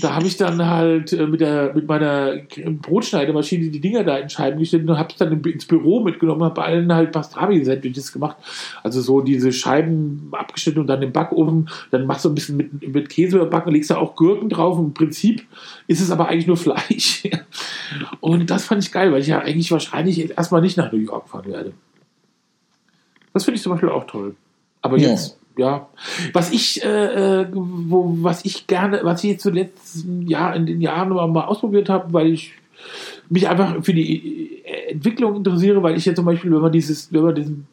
da habe ich dann halt mit meiner Brotschneidemaschine die Dinger da in Scheiben geschnitten und habe es dann ins Büro mitgenommen, habe allen halt Pastrami-Sandwiches gemacht. Also so diese Scheiben abgeschnitten und dann im Backofen, dann machst du ein bisschen mit Käse überbacken, legst da auch Gurken drauf. Im Prinzip ist es aber eigentlich nur Fleisch. Und das fand ich geil, weil ich ja eigentlich wahrscheinlich erstmal nicht nach New York fahren werde. Das finde ich zum Beispiel auch toll. Aber jetzt... Ja, was ich jetzt zuletzt in den Jahren mal ausprobiert habe, weil ich mich einfach für die Entwicklung interessiere, weil ich jetzt zum Beispiel, wenn man diesen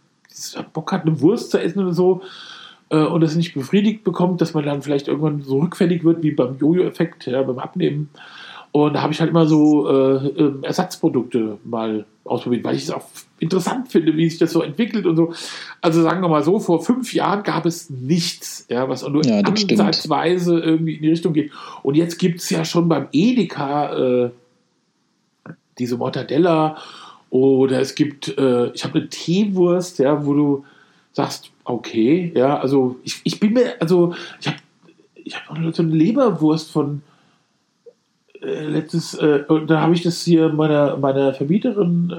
Bock hat, eine Wurst zu essen oder so, und das nicht befriedigt bekommt, dass man dann vielleicht irgendwann so rückfällig wird wie beim Jojo-Effekt, ja, beim Abnehmen. Und da habe ich halt immer so Ersatzprodukte mal ausprobiert, weil ich es auch interessant finde, wie sich das so entwickelt und so. Also sagen wir mal so, vor 5 Jahren gab es nichts, ja, was auch nur ansatzweise irgendwie in die Richtung geht. Und jetzt gibt es ja schon beim Edeka diese Mortadella, oder es gibt, ich habe eine Teewurst, ja, wo du sagst, okay, ja, also ich habe auch so eine Leberwurst von letztes, da habe ich das hier meiner Vermieterin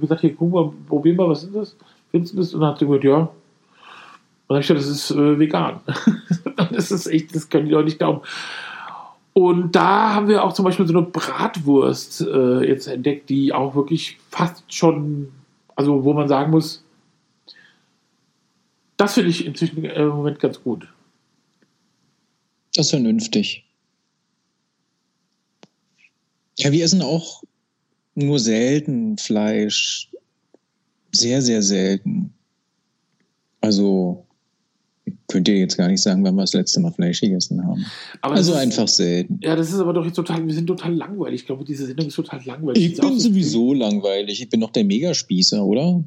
gesagt, hier, guck mal, probier mal, was ist das? Findest du das? Und dann hat sie gesagt, ja. Und dann habe ich gesagt, das ist vegan. Das ist echt, das können die Leute nicht glauben. Und da haben wir auch zum Beispiel so eine Bratwurst jetzt entdeckt, die auch wirklich fast schon, also wo man sagen muss, das finde ich inzwischen im Moment ganz gut. Das ist vernünftig. Ja, wir essen auch nur selten Fleisch. Sehr, sehr selten. Also, könnt ihr jetzt gar nicht sagen, wann wir das letzte Mal Fleisch gegessen haben. Aber also einfach selten. Ja, das ist aber doch jetzt total, wir sind total langweilig. Ich glaube, diese Sendung ist total langweilig. Ich bin sowieso langweilig. Ich bin doch der Megaspießer, oder?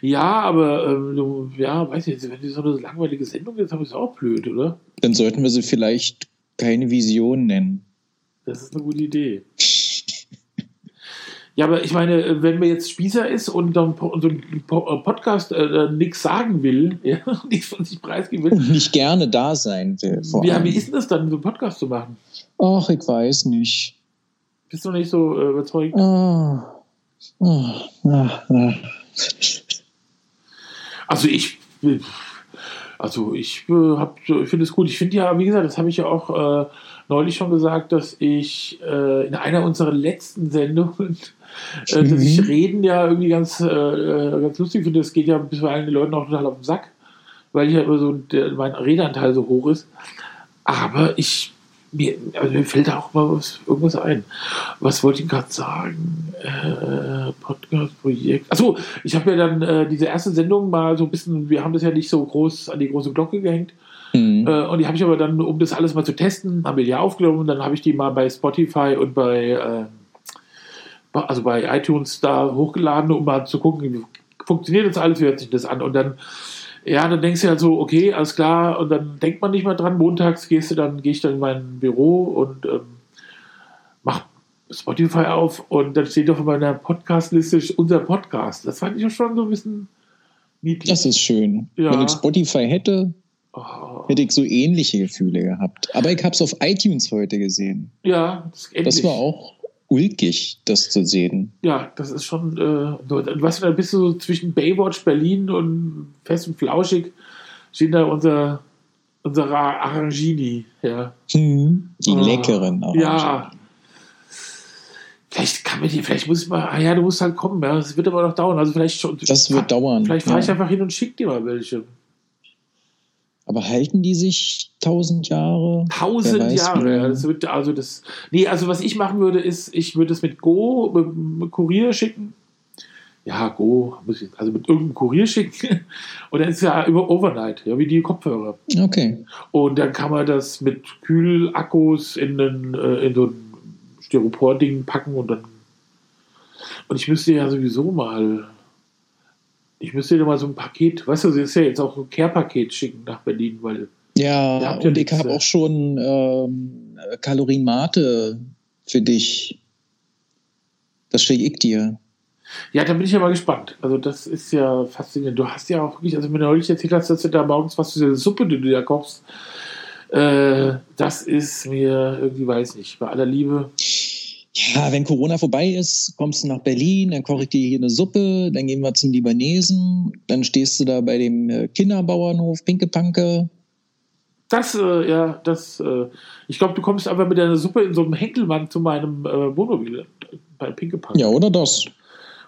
Ja, aber, ja, weiß ich, wenn die so eine langweilige Sendung jetzt haben, ist auch blöd, oder? Dann sollten wir sie vielleicht keine Vision nennen. Das ist eine gute Idee. Ja, aber ich meine, wenn man jetzt Spießer ist und dann so einen Podcast nichts sagen will, ja, nichts von sich preisgeben will. Und nicht gerne da sein will. Wie ist denn das dann, so einen Podcast zu machen? Ach, ich weiß nicht. Bist du nicht so überzeugt? Ich finde es gut. Ich finde ja, wie gesagt, das habe ich ja auch neulich schon gesagt, dass ich in einer unserer letzten Sendungen, dass ich Reden ja irgendwie ganz lustig finde. Das geht ja bisweilen den Leuten auch total auf den Sack, weil ich ja immer so mein Redeanteil so hoch ist. Aber mir fällt da auch mal irgendwas ein. Was wollte ich gerade sagen? Podcast-Projekt. Achso, ich habe ja dann diese erste Sendung mal so ein bisschen, wir haben das ja nicht so groß an die große Glocke gehängt. Und die habe ich aber dann, um das alles mal zu testen, haben wir die aufgenommen. Dann habe ich die mal bei Spotify und bei iTunes da hochgeladen, um mal zu gucken, wie funktioniert das alles, wie hört sich das an. Und dann, ja, dann denkst du halt so, okay, alles klar. Und dann denkt man nicht mehr dran. Montags gehe ich dann in mein Büro und mache Spotify auf. Und dann steht auf meiner Podcastliste unser Podcast. Das fand ich auch schon so ein bisschen niedlich. Das ist schön. Ja. Wenn ich Spotify hätte... hätte ich so ähnliche Gefühle gehabt. Aber ich habe es auf iTunes heute gesehen. Ja, das war auch ulkig, das zu sehen. Ja, das ist schon, weißt du, da bist du so zwischen Baywatch Berlin und Fest und Flauschig, steht da unser Arrangini. Ja. Die leckeren Arrangini. Ja. Vielleicht muss ich mal, du musst halt kommen, ja. Das wird aber noch dauern. Also vielleicht schon. Das wird dauern. Vielleicht fahre ich einfach hin und schicke dir mal welche. Aber halten die sich 1000 Jahre? 1000 Jahre, ja. Also was ich machen würde, ist, ich würde es mit Kurier schicken. Ja, mit irgendeinem Kurier schicken. Und dann ist ja über Overnight, ja, wie die Kopfhörer. Okay. Und dann kann man das mit Kühlakkus in so ein Styropor-Ding packen und dann. Und ich müsste ja sowieso mal. Ich müsste dir mal so ein Paket, weißt du, sie ist ja jetzt auch ein Care-Paket schicken nach Berlin, weil... Ja, und ich habe auch schon Kalorienmate für dich. Das schicke ich dir. Ja, da bin ich ja mal gespannt. Also das ist ja faszinierend. Du hast ja auch wirklich, also wenn du neulich erzählt hast, dass du da morgens was zu dieser Suppe, die du da kochst, das ist mir irgendwie, weiß nicht, bei aller Liebe... Ja, wenn Corona vorbei ist, kommst du nach Berlin, dann koche ich dir hier eine Suppe, dann gehen wir zum Libanesen, dann stehst du da bei dem Kinderbauernhof, Pinke Panke. Ich glaube, du kommst einfach mit deiner Suppe in so einem Henkelmann zu meinem Wohnmobil bei Pinke Panke. Ja, oder das.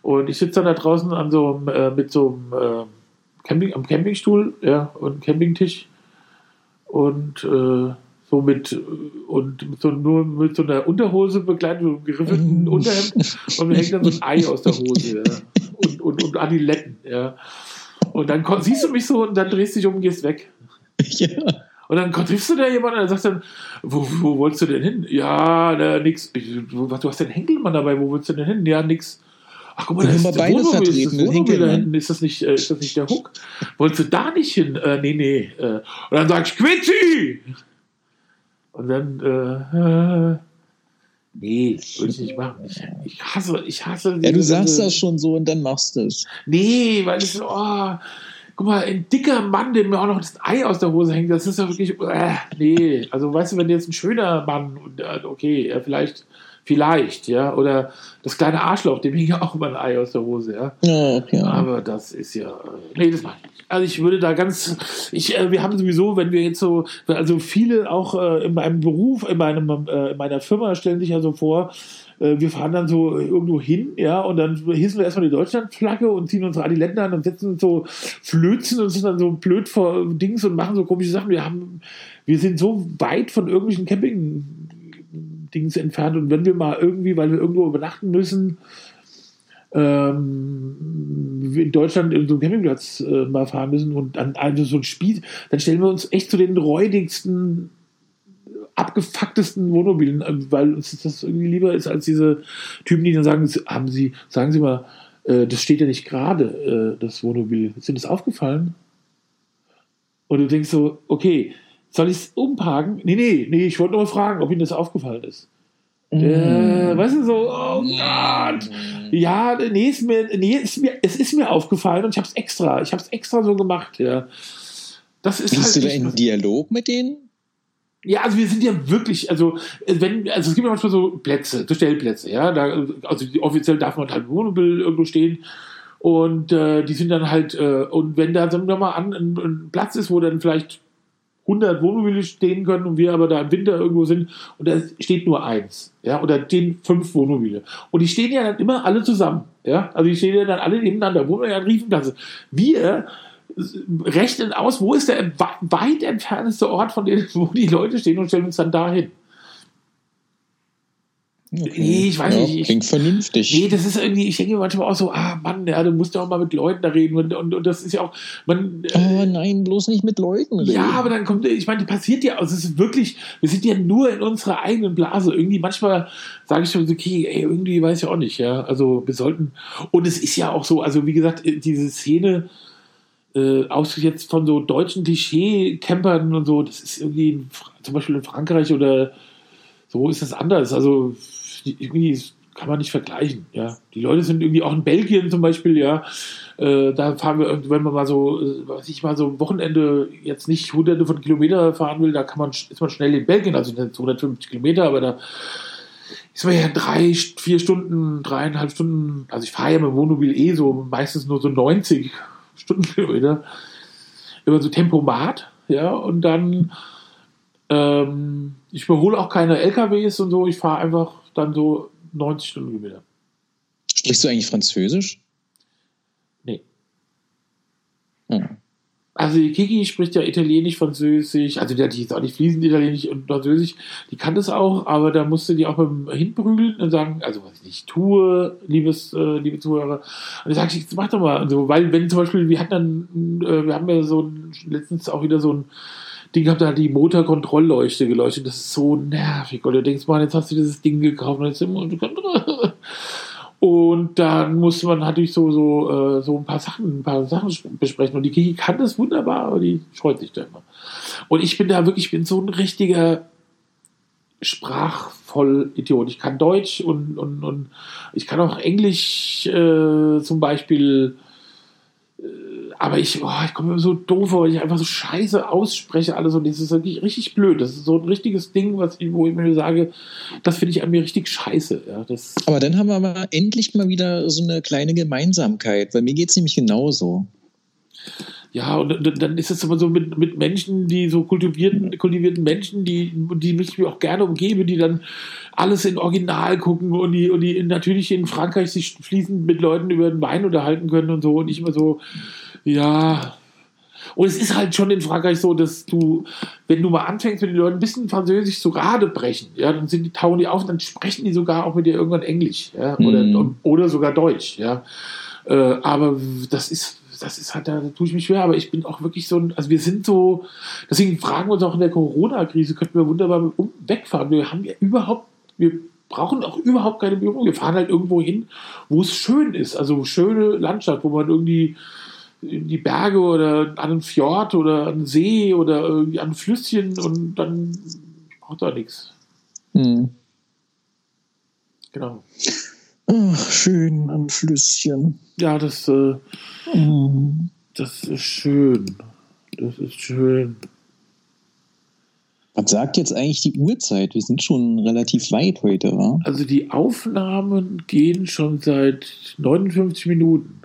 Und ich sitze dann da draußen an so mit so einem am Campingstuhl, ja, und Campingtisch und mit so einer Unterhose begleitet, mit einem geriffelten Unterhemd, und mir hängt dann so ein Ei aus der Hose, ja. und Adiletten, ja. Und dann siehst du mich so und dann drehst du dich um und gehst weg. Ja. Und dann triffst du da jemanden und sagst dann, wo wolltest du denn hin? Ja, nix. Du hast den Henkelmann dabei, wo willst du denn hin? Ja, nix. Ach, guck mal, da ist das Wohnmobil da hinten. Ist das nicht der Hook? Wolltest du da nicht hin? Nee. Und dann sagst du, Quitschi! Und dann, nee, würde ich nicht machen. Ich hasse. Ja, du sagst das schon so und dann machst du es. Nee, weil ich so, guck mal, ein dicker Mann, dem mir auch noch das Ei aus der Hose hängt, das ist ja wirklich, nee. Also, weißt du, wenn jetzt ein schöner Mann, okay, vielleicht Vielleicht, ja. Oder das kleine Arschloch, dem hing ja auch mal ein Ei aus der Hose, ja. Ja. Aber das ist ja. Nee, das mache ich nicht. Also ich würde da wir haben sowieso, wenn wir jetzt so, also viele auch in meinem Beruf, in meiner Firma stellen sich ja so vor, wir fahren dann so irgendwo hin, ja, und dann hissen wir erstmal die Deutschlandflagge und ziehen unsere Adiletten an und setzen uns so flözen und sind dann so blöd vor Dings und machen so komische Sachen. Wir sind so weit von irgendwelchen Camping-Dings entfernt, und wenn wir mal irgendwie, weil wir irgendwo übernachten müssen, in Deutschland in so einem Campingplatz mal fahren müssen und dann also so ein Spieß, dann stellen wir uns echt zu den räudigsten, abgefucktesten Wohnmobilen, weil uns das irgendwie lieber ist als diese Typen, die dann sagen, sagen Sie mal, das steht ja nicht gerade, das Wohnmobil. Ist Ihnen das aufgefallen? Und du denkst so, okay, soll ich es umparken? Nee, ich wollte nur fragen, ob Ihnen das aufgefallen ist. Weißt du, so, oh Gott. Ja, es ist mir aufgefallen und ich habe es extra so gemacht, ja. Das ist Bist halt du da in Dialog mit denen? Ja, also wir sind ja wirklich, es gibt ja manchmal so Plätze, so Stellplätze, ja, da, also offiziell darf man halt Wohnmobil irgendwo stehen, und die sind dann halt, und wenn da, sagen wir mal, ein Platz ist, wo dann vielleicht 100 Wohnmobile stehen können und wir aber da im Winter irgendwo sind und da steht nur eins, ja, oder stehen 5 Wohnmobile. Und die stehen ja dann immer alle zusammen, ja, also die stehen ja dann alle nebeneinander, wo wir ja einen Riefenplatz. Wir rechnen aus, wo ist der weit entfernteste Ort, wo die Leute stehen, und stellen uns dann dahin. Okay. Nee, ich weiß nicht. Klingt vernünftig. Nee, das ist irgendwie, ich denke manchmal auch so, Mann, ja, du musst ja auch mal mit Leuten da reden, und das ist ja auch, nein, bloß nicht mit Leuten reden. Ja, aber dann kommt, ich meine, passiert ja, also es ist wirklich, wir sind ja nur in unserer eigenen Blase, irgendwie manchmal sage ich schon so, okay, ey, irgendwie weiß ich auch nicht, ja, also wir sollten, und es ist ja auch so, also wie gesagt, diese Szene, aus jetzt von so deutschen Klischee-Campern und so, das ist irgendwie zum Beispiel in Frankreich oder so ist das anders, also irgendwie kann man nicht vergleichen, ja, die Leute sind irgendwie auch in Belgien zum Beispiel, ja, da fahren wir, wenn man mal so, was ich mal so am Wochenende jetzt nicht hunderte von Kilometern fahren will, da ist man schnell in Belgien, also nicht 150 Kilometer, aber da ist man ja 3,5 Stunden, also ich fahre ja mit dem Wohnmobil so meistens nur so 90 Stundenkilometer über so Tempomat, ja, und dann ich überhole auch keine LKWs und so, ich fahre einfach dann so 90 Stundenkilometer. Sprichst du eigentlich Französisch? Nee. Hm. Also die Kiki spricht ja Italienisch, Französisch, also die hat jetzt auch nicht fließend Italienisch und Französisch, die kann das auch, aber da musste die auch mit hinprügeln und sagen, also was ich nicht tue, liebe Zuhörer, und dann sage ich, mach doch mal, also, weil wenn zum Beispiel, wir haben ja so letztens auch wieder so ein Ding gehabt, da hat die Motorkontrollleuchte geleuchtet, das ist so nervig, und du denkst, Mann, jetzt hast du dieses Ding gekauft und jetzt immer, und dann musste man natürlich so ein paar Sachen besprechen. Und die Kiki kann das wunderbar, aber die scheut sich da immer. Und ich bin da wirklich, ich bin so ein richtiger Sprachvollidiot. Ich kann Deutsch und ich kann auch Englisch zum Beispiel, aber ich komme mir so doof vor, weil ich einfach so scheiße ausspreche alles, und das ist wirklich richtig blöd. Das ist so ein richtiges Ding, wo ich mir sage, das finde ich an mir richtig scheiße. Ja, das aber dann haben wir mal endlich mal wieder so eine kleine Gemeinsamkeit, weil mir geht es nämlich genauso. Ja, und dann ist es immer so mit Menschen, die so kultivierten Menschen, die mich auch gerne umgebe, die dann alles in Original gucken und die natürlich in Frankreich sich fließend mit Leuten über den Wein unterhalten können und so, und ich immer so, ja. Und es ist halt schon in Frankreich so, dass du, wenn du mal anfängst, mit den Leuten ein bisschen Französisch zu Rade brechen, ja, dann tauchen die auf, dann sprechen die sogar auch mit dir irgendwann Englisch, ja, oder sogar Deutsch, ja. Aber das ist halt, da tue ich mich schwer, aber ich bin auch wirklich so ein, also wir sind so, deswegen fragen wir uns auch in der Corona-Krise, könnten wir wunderbar wegfahren. Wir brauchen auch überhaupt keine Büro. Wir fahren halt irgendwo hin, wo es schön ist, also schöne Landschaft, wo man irgendwie in die Berge oder an einen Fjord oder an einen See oder irgendwie an ein Flüsschen, und dann braucht da nichts. Mhm. Genau. Ach, schön am Flüsschen. Ja, das ist schön. Was sagt jetzt eigentlich die Uhrzeit? Wir sind schon relativ weit heute, wa? Also die Aufnahmen gehen schon seit 59 Minuten.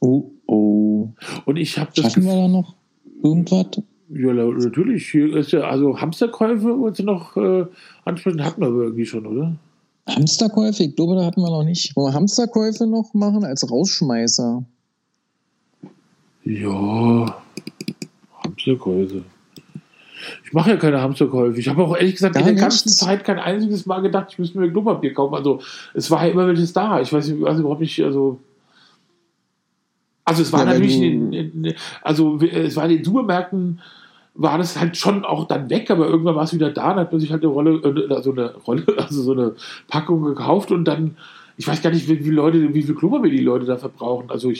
Oh, oh. Und ich habe das. Schaffen wir da noch irgendwas? Ja, natürlich. Also Hamsterkäufe wollen Sie noch ansprechen, hatten wir aber irgendwie schon, oder? Hamsterkäufe? Ich glaube, da hatten wir noch nicht. Wollen wir Hamsterkäufe noch machen als Rausschmeißer? Ja, Hamsterkäufe. Ich mache ja keine Hamsterkäufe. Ich habe auch ehrlich gesagt in der ganzen Zeit kein einziges Mal gedacht, ich müsste mir Klopapier kaufen. Also es war ja immer welches da. Ich weiß nicht, also überhaupt nicht, also es war ja, natürlich es war in den Supermärkten war das halt schon auch dann weg, aber irgendwann war es wieder da, dann hat man sich halt so eine Packung gekauft und dann, ich weiß gar nicht, wie viel Klopapier die Leute da verbrauchen. Also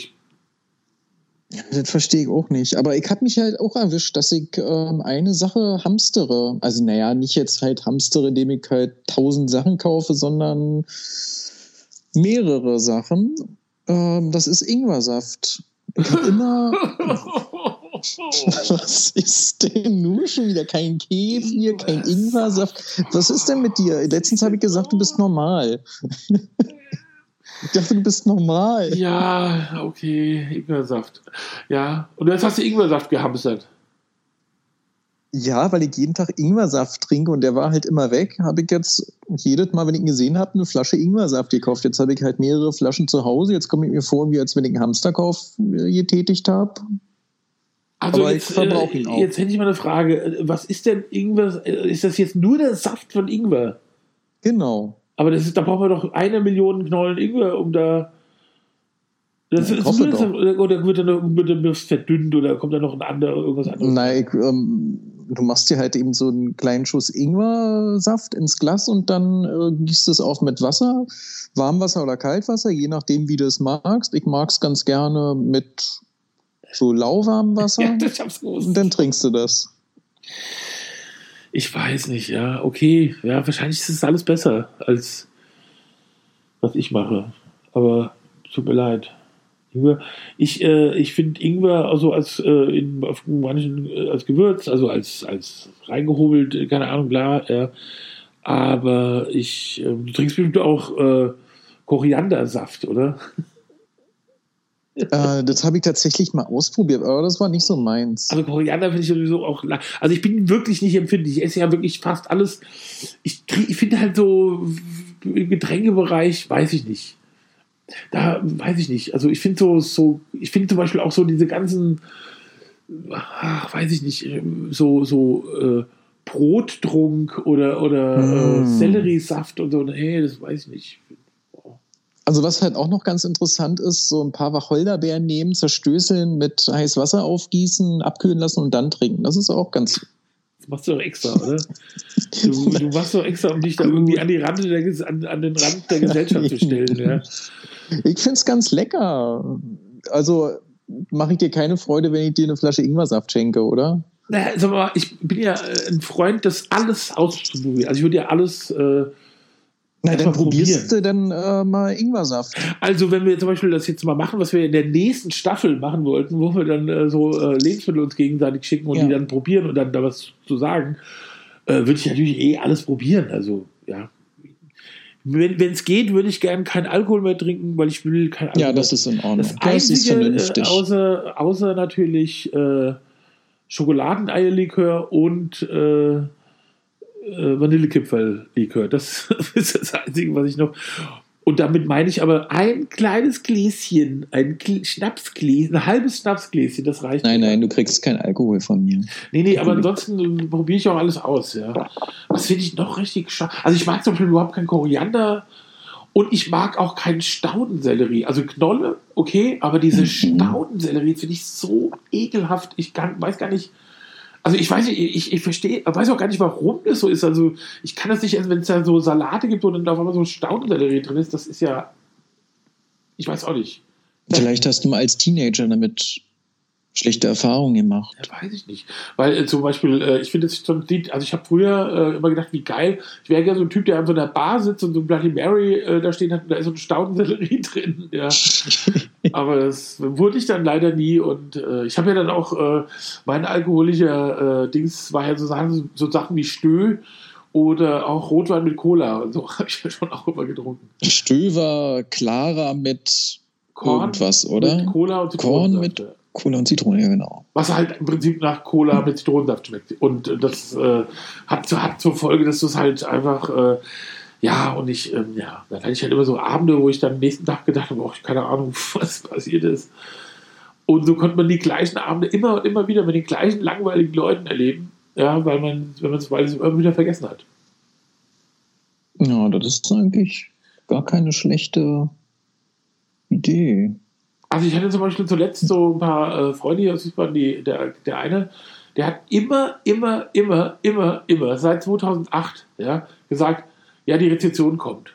das verstehe ich auch nicht. Aber ich habe mich halt auch erwischt, dass ich eine Sache hamstere. Also naja, nicht jetzt halt hamstere, indem ich halt 1000 Sachen kaufe, sondern mehrere Sachen. Das ist Ingwersaft. Ich habe immer... Was ist denn nun schon wieder? Kein Kefir, kein Ingwersaft. Was ist denn mit dir? Letztens habe ich gesagt, du bist normal. Ich dachte, du bist normal. Ja, okay, Ingwersaft. Ja, und jetzt hast du Ingwersaft gehamstert. Ja, weil ich jeden Tag Ingwersaft trinke und der war halt immer weg, habe ich jetzt jedes Mal, wenn ich ihn gesehen habe, eine Flasche Ingwersaft gekauft. Jetzt habe ich halt mehrere Flaschen zu Hause. Jetzt komme ich mir vor, wie als wenn ich einen Hamsterkauf getätigt habe. Also aber ich verbrauche ihn auch. Jetzt hätte ich mal eine Frage. Was ist denn Ingwer? Ist das jetzt nur der Saft von Ingwer? Genau. Aber da brauchen wir doch 1 Million Knollen Ingwer, um da... Das ja, ist das, oder wird dann verdünnt oder kommt da noch irgendwas anderes? Nein, du machst dir halt eben so einen kleinen Schuss Ingwersaft ins Glas und dann gießt es auf mit Wasser, Warmwasser oder Kaltwasser, je nachdem, wie du es magst. Ich mag es ganz gerne mit so lauwarmem Wasser. Ja, ich hab's gewusst. Und dann trinkst du das. Ich weiß nicht, ja, okay. Ja, wahrscheinlich ist es alles besser, als was ich mache. Aber tut mir leid. Ich finde Ingwer also als Gewürz, also als reingehobelt, keine Ahnung, bla. Ja. Aber du trinkst bestimmt auch Koriandersaft, oder? Das habe ich tatsächlich mal ausprobiert, aber das war nicht so meins. Also Koriander finde ich sowieso auch... Also ich bin wirklich nicht empfindlich. Ich esse ja wirklich fast alles. Ich finde halt so im Getränkebereich, weiß ich nicht. Da weiß ich nicht. Also ich finde ich finde zum Beispiel auch so diese ganzen, weiß ich nicht, Brottrunk oder Selleriesaft und so. Nee, das weiß ich nicht. Also was halt auch noch ganz interessant ist, so ein paar Wacholderbeeren nehmen, zerstößeln, mit heißes Wasser aufgießen, abkühlen lassen und dann trinken. Das ist auch ganz... Das machst du doch extra, oder? Du machst doch extra, um dich da irgendwie an den Rand der Gesellschaft zu stellen. Ja. Ich finde es ganz lecker. Also mache ich dir keine Freude, wenn ich dir eine Flasche Ingwersaft schenke, oder? Naja, sag mal, ich bin ja ein Freund, das alles auszuprobieren. Also ich würde ja alles... Na, dann probierst du dann mal Ingwersaft. Also wenn wir zum Beispiel das jetzt mal machen, was wir in der nächsten Staffel machen wollten, wo wir dann Lebensmittel uns gegenseitig schicken und ja, die dann probieren und dann da was zu sagen, würde ich natürlich alles probieren. Also ja, wenn es geht, würde ich gerne keinen Alkohol mehr trinken, weil ich will keinen Alkohol. Ja, das ist in Ordnung. Das Einzige, vernünftig. Außer natürlich Schokoladeneierlikör und Vanillekipferl-Likör. Das ist das Einzige, was ich noch... Und damit meine ich aber ein kleines Gläschen, ein halbes Schnapsgläschen, das reicht. Nein, du kriegst keinen Alkohol von mir. Nee, aber ansonsten probiere ich auch alles aus, ja. Was finde ich noch richtig schade? Also ich mag zum Beispiel überhaupt keinen Koriander und ich mag auch keinen Staudensellerie. Also Knolle, okay, aber diese Staudensellerie finde ich so ekelhaft. Weiß gar nicht... Also ich weiß nicht, ich verstehe, weiß auch gar nicht, warum das so ist. Also ich kann das nicht essen, wenn es da so Salate gibt und dann auf einmal so Staudensellerie drin ist. Das ist ja, ich weiß auch nicht. Vielleicht hast du mal als Teenager damit schlechte Erfahrungen gemacht? Ja, weiß ich nicht. Weil zum Beispiel, ich finde, also ich habe früher immer gedacht, wie geil, ich wäre gerne so ein Typ, der an so einer Bar sitzt und so ein Bloody Mary da stehen hat und da ist so eine Staudensellerie drin. Ja. Aber das wurde ich dann leider nie und ich habe ja dann auch, mein alkoholischer Dings war ja so Sachen wie Stö oder auch Rotwein mit Cola und so habe ich ja schon auch immer getrunken. Stö war klarer mit Korn, irgendwas, oder? Mit Cola und Zitronen. Cola und Zitrone, ja genau. Was halt im Prinzip nach Cola mit Zitronensaft schmeckt. Und das hat zur Folge, dass du es halt einfach, dann hatte ich halt immer so Abende, wo ich dann am nächsten Tag gedacht habe, oh, keine Ahnung, was passiert ist. Und so konnte man die gleichen Abende immer und immer wieder mit den gleichen langweiligen Leuten erleben, ja, weil man es immer wieder vergessen hat. Ja, das ist eigentlich gar keine schlechte Idee. Also ich hatte zum Beispiel zuletzt so ein paar Freunde hier aus Wiesbaden, der eine, der hat immer seit 2008 ja, gesagt, ja, die Rezession kommt.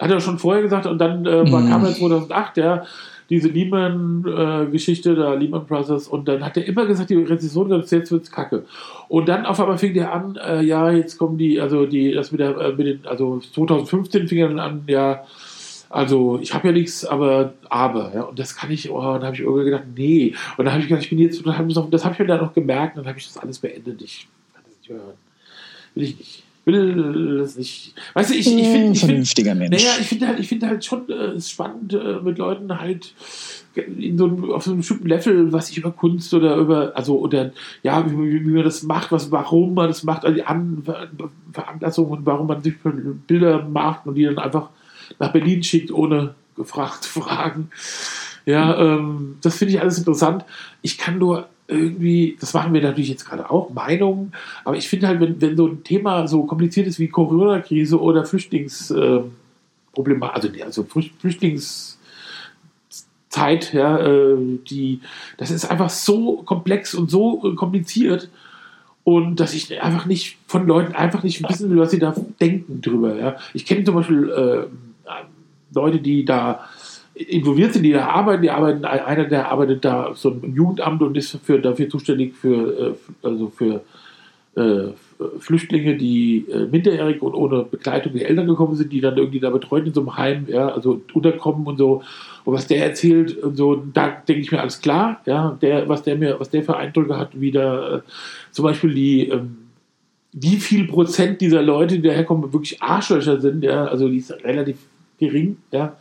Hat er schon vorher gesagt und dann kam er 2008, ja, diese Lehman-Geschichte da, Lehman Brothers und dann hat er immer gesagt, die Rezession kommt, jetzt wird's kacke. Und dann auf einmal fing der an, jetzt kommen also 2015 fing er dann an, ja, also, ich habe ja nichts, aber, ja, und das kann ich, dann habe ich irgendwie gedacht, nee. Und dann habe ich gedacht, ich bin jetzt, das habe ich mir dann noch gemerkt, dann habe ich das alles beendet. Ich kann das nicht hören. Will ich nicht. Will das nicht. Weißt du, ich finde. Vernünftiger Mensch. Naja, ich finde halt schon spannend, mit Leuten halt auf so einem bestimmten Level, was ich über Kunst oder wie man das macht, warum man das macht, also die Veranlassung und warum man sich Bilder macht und die dann einfach nach Berlin schickt, ohne gefragt zu fragen. Ja, das finde ich alles interessant. Ich kann nur irgendwie, das machen wir natürlich jetzt gerade auch, Meinungen, aber ich finde halt, wenn so ein Thema so kompliziert ist wie Corona-Krise oder Flüchtlingszeit, ja, das ist einfach so komplex und so kompliziert. Und dass ich einfach nicht von Leuten wissen will, was sie da denken drüber. Ja. Ich kenne zum Beispiel Leute, die da involviert sind, die arbeiten. Einer, der arbeitet da auf so einem Jugendamt und ist dafür zuständig für Flüchtlinge, die minderjährig und ohne Begleitung der Eltern gekommen sind, die dann irgendwie da betreut in so einem Heim, ja, also unterkommen und so. Und was der erzählt und so, da denke ich mir, alles klar, ja, was der für Eindrücke hat, wie da zum Beispiel wie viel Prozent dieser Leute, die daherkommen, wirklich Arschlöcher sind, ja, also die ist relativ gering, ja.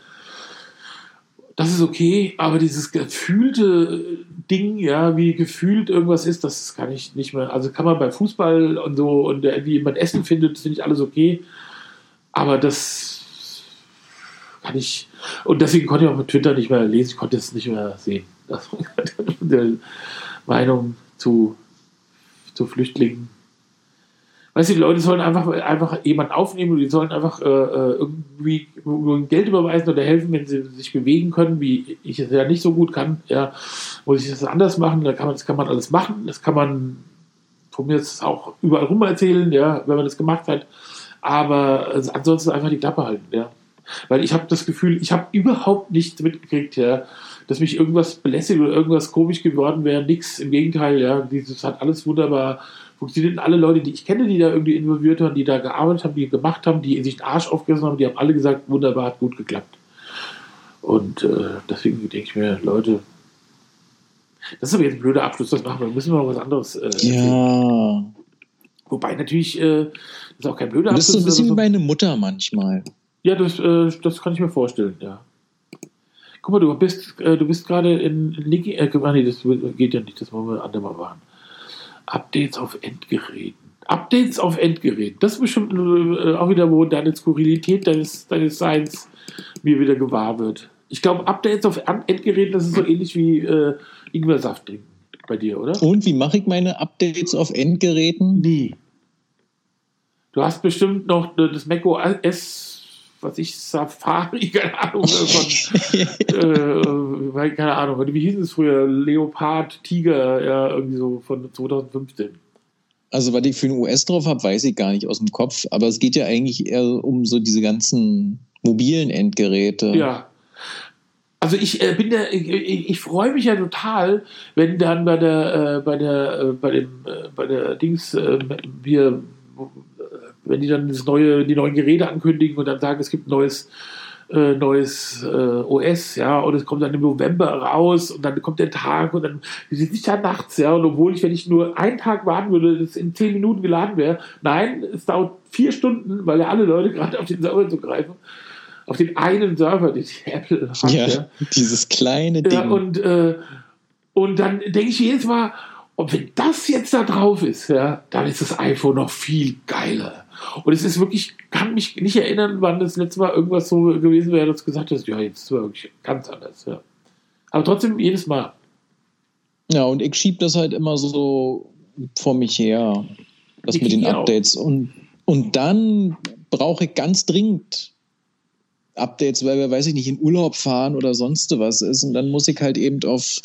Das ist okay, aber dieses gefühlte Ding, ja, wie gefühlt irgendwas ist, das kann ich nicht mehr, also kann man bei Fußball und so und wie man Essen findet, finde ich alles okay, aber das kann ich, und deswegen konnte ich auch mit Twitter nicht mehr lesen, ich konnte es nicht mehr sehen, also der Meinung zu Flüchtlingen. Weißt du, die Leute sollen einfach jemanden aufnehmen und die sollen einfach irgendwie Geld überweisen oder helfen, wenn sie sich bewegen können, wie ich es ja nicht so gut kann. Ja, muss ich das anders machen? Das kann man alles machen. Das kann man von mir jetzt auch überall rum erzählen, ja, wenn man das gemacht hat. Aber ansonsten einfach die Klappe halten. Ja. Weil ich habe das Gefühl, ich habe überhaupt nichts mitgekriegt, ja, dass mich irgendwas belästigt oder irgendwas komisch geworden wäre. Nix, im Gegenteil. Ja, das hat alles wunderbar funktioniert. Alle Leute, die ich kenne, die da irgendwie involviert waren, die da gearbeitet haben, die gemacht haben, die sich den Arsch aufgerissen haben, die haben alle gesagt, wunderbar, hat gut geklappt. Und deswegen denke ich mir, Leute, das ist aber jetzt ein blöder Abschluss, das machen wir, müssen wir noch was anderes erzählen. Wobei natürlich, das ist auch kein blöder Abschluss. Das ist so ein bisschen wie meine Mutter manchmal. Ja, das kann ich mir vorstellen, ja. Guck mal, du bist gerade in Linking, nee, das geht ja nicht, das wollen wir andermal machen. Updates auf Endgeräten. Das ist bestimmt auch wieder, wo deine Skurrilität deines Seins mir wieder gewahr wird. Ich glaube, Updates auf Endgeräten, das ist so ähnlich wie Ingwersaft trinken bei dir, oder? Und wie mache ich meine Updates auf Endgeräten? Nie. Du hast bestimmt noch das macOS, Safari, keine Ahnung, wie hieß es früher, Leopard, Tiger, ja, irgendwie so von 2015. Also, was ich für ein US drauf habe, weiß ich gar nicht aus dem Kopf, aber es geht ja eigentlich eher um so diese ganzen mobilen Endgeräte. Ja, Also ich freue mich ja total, wenn dann wenn die dann die neuen Geräte ankündigen und dann sagen, es gibt ein neues OS, ja, und es kommt dann im November raus und dann kommt der Tag und dann sind nicht da nachts, ja, und obwohl ich, wenn ich nur einen Tag warten würde, das in 10 Minuten geladen wäre, nein, es dauert 4 Stunden, weil ja alle Leute gerade auf den Server zugreifen, auf den einen Server, den Apple hat, ja, dieses kleine Ding. Ja, und dann denke ich jedes Mal, und wenn das jetzt da drauf ist, ja, dann ist das iPhone noch viel geiler. Und es ist wirklich, kann mich nicht erinnern, wann das letzte Mal irgendwas so gewesen wäre, dass du gesagt hast, ja, jetzt ist es wirklich ganz anders. Ja. Aber trotzdem jedes Mal. Ja, und ich schiebe das halt immer so vor mich her, das mit den Updates. Und dann brauche ich ganz dringend Updates, weil wir, weiß ich nicht, in Urlaub fahren oder sonst was ist. Und dann muss ich halt eben auf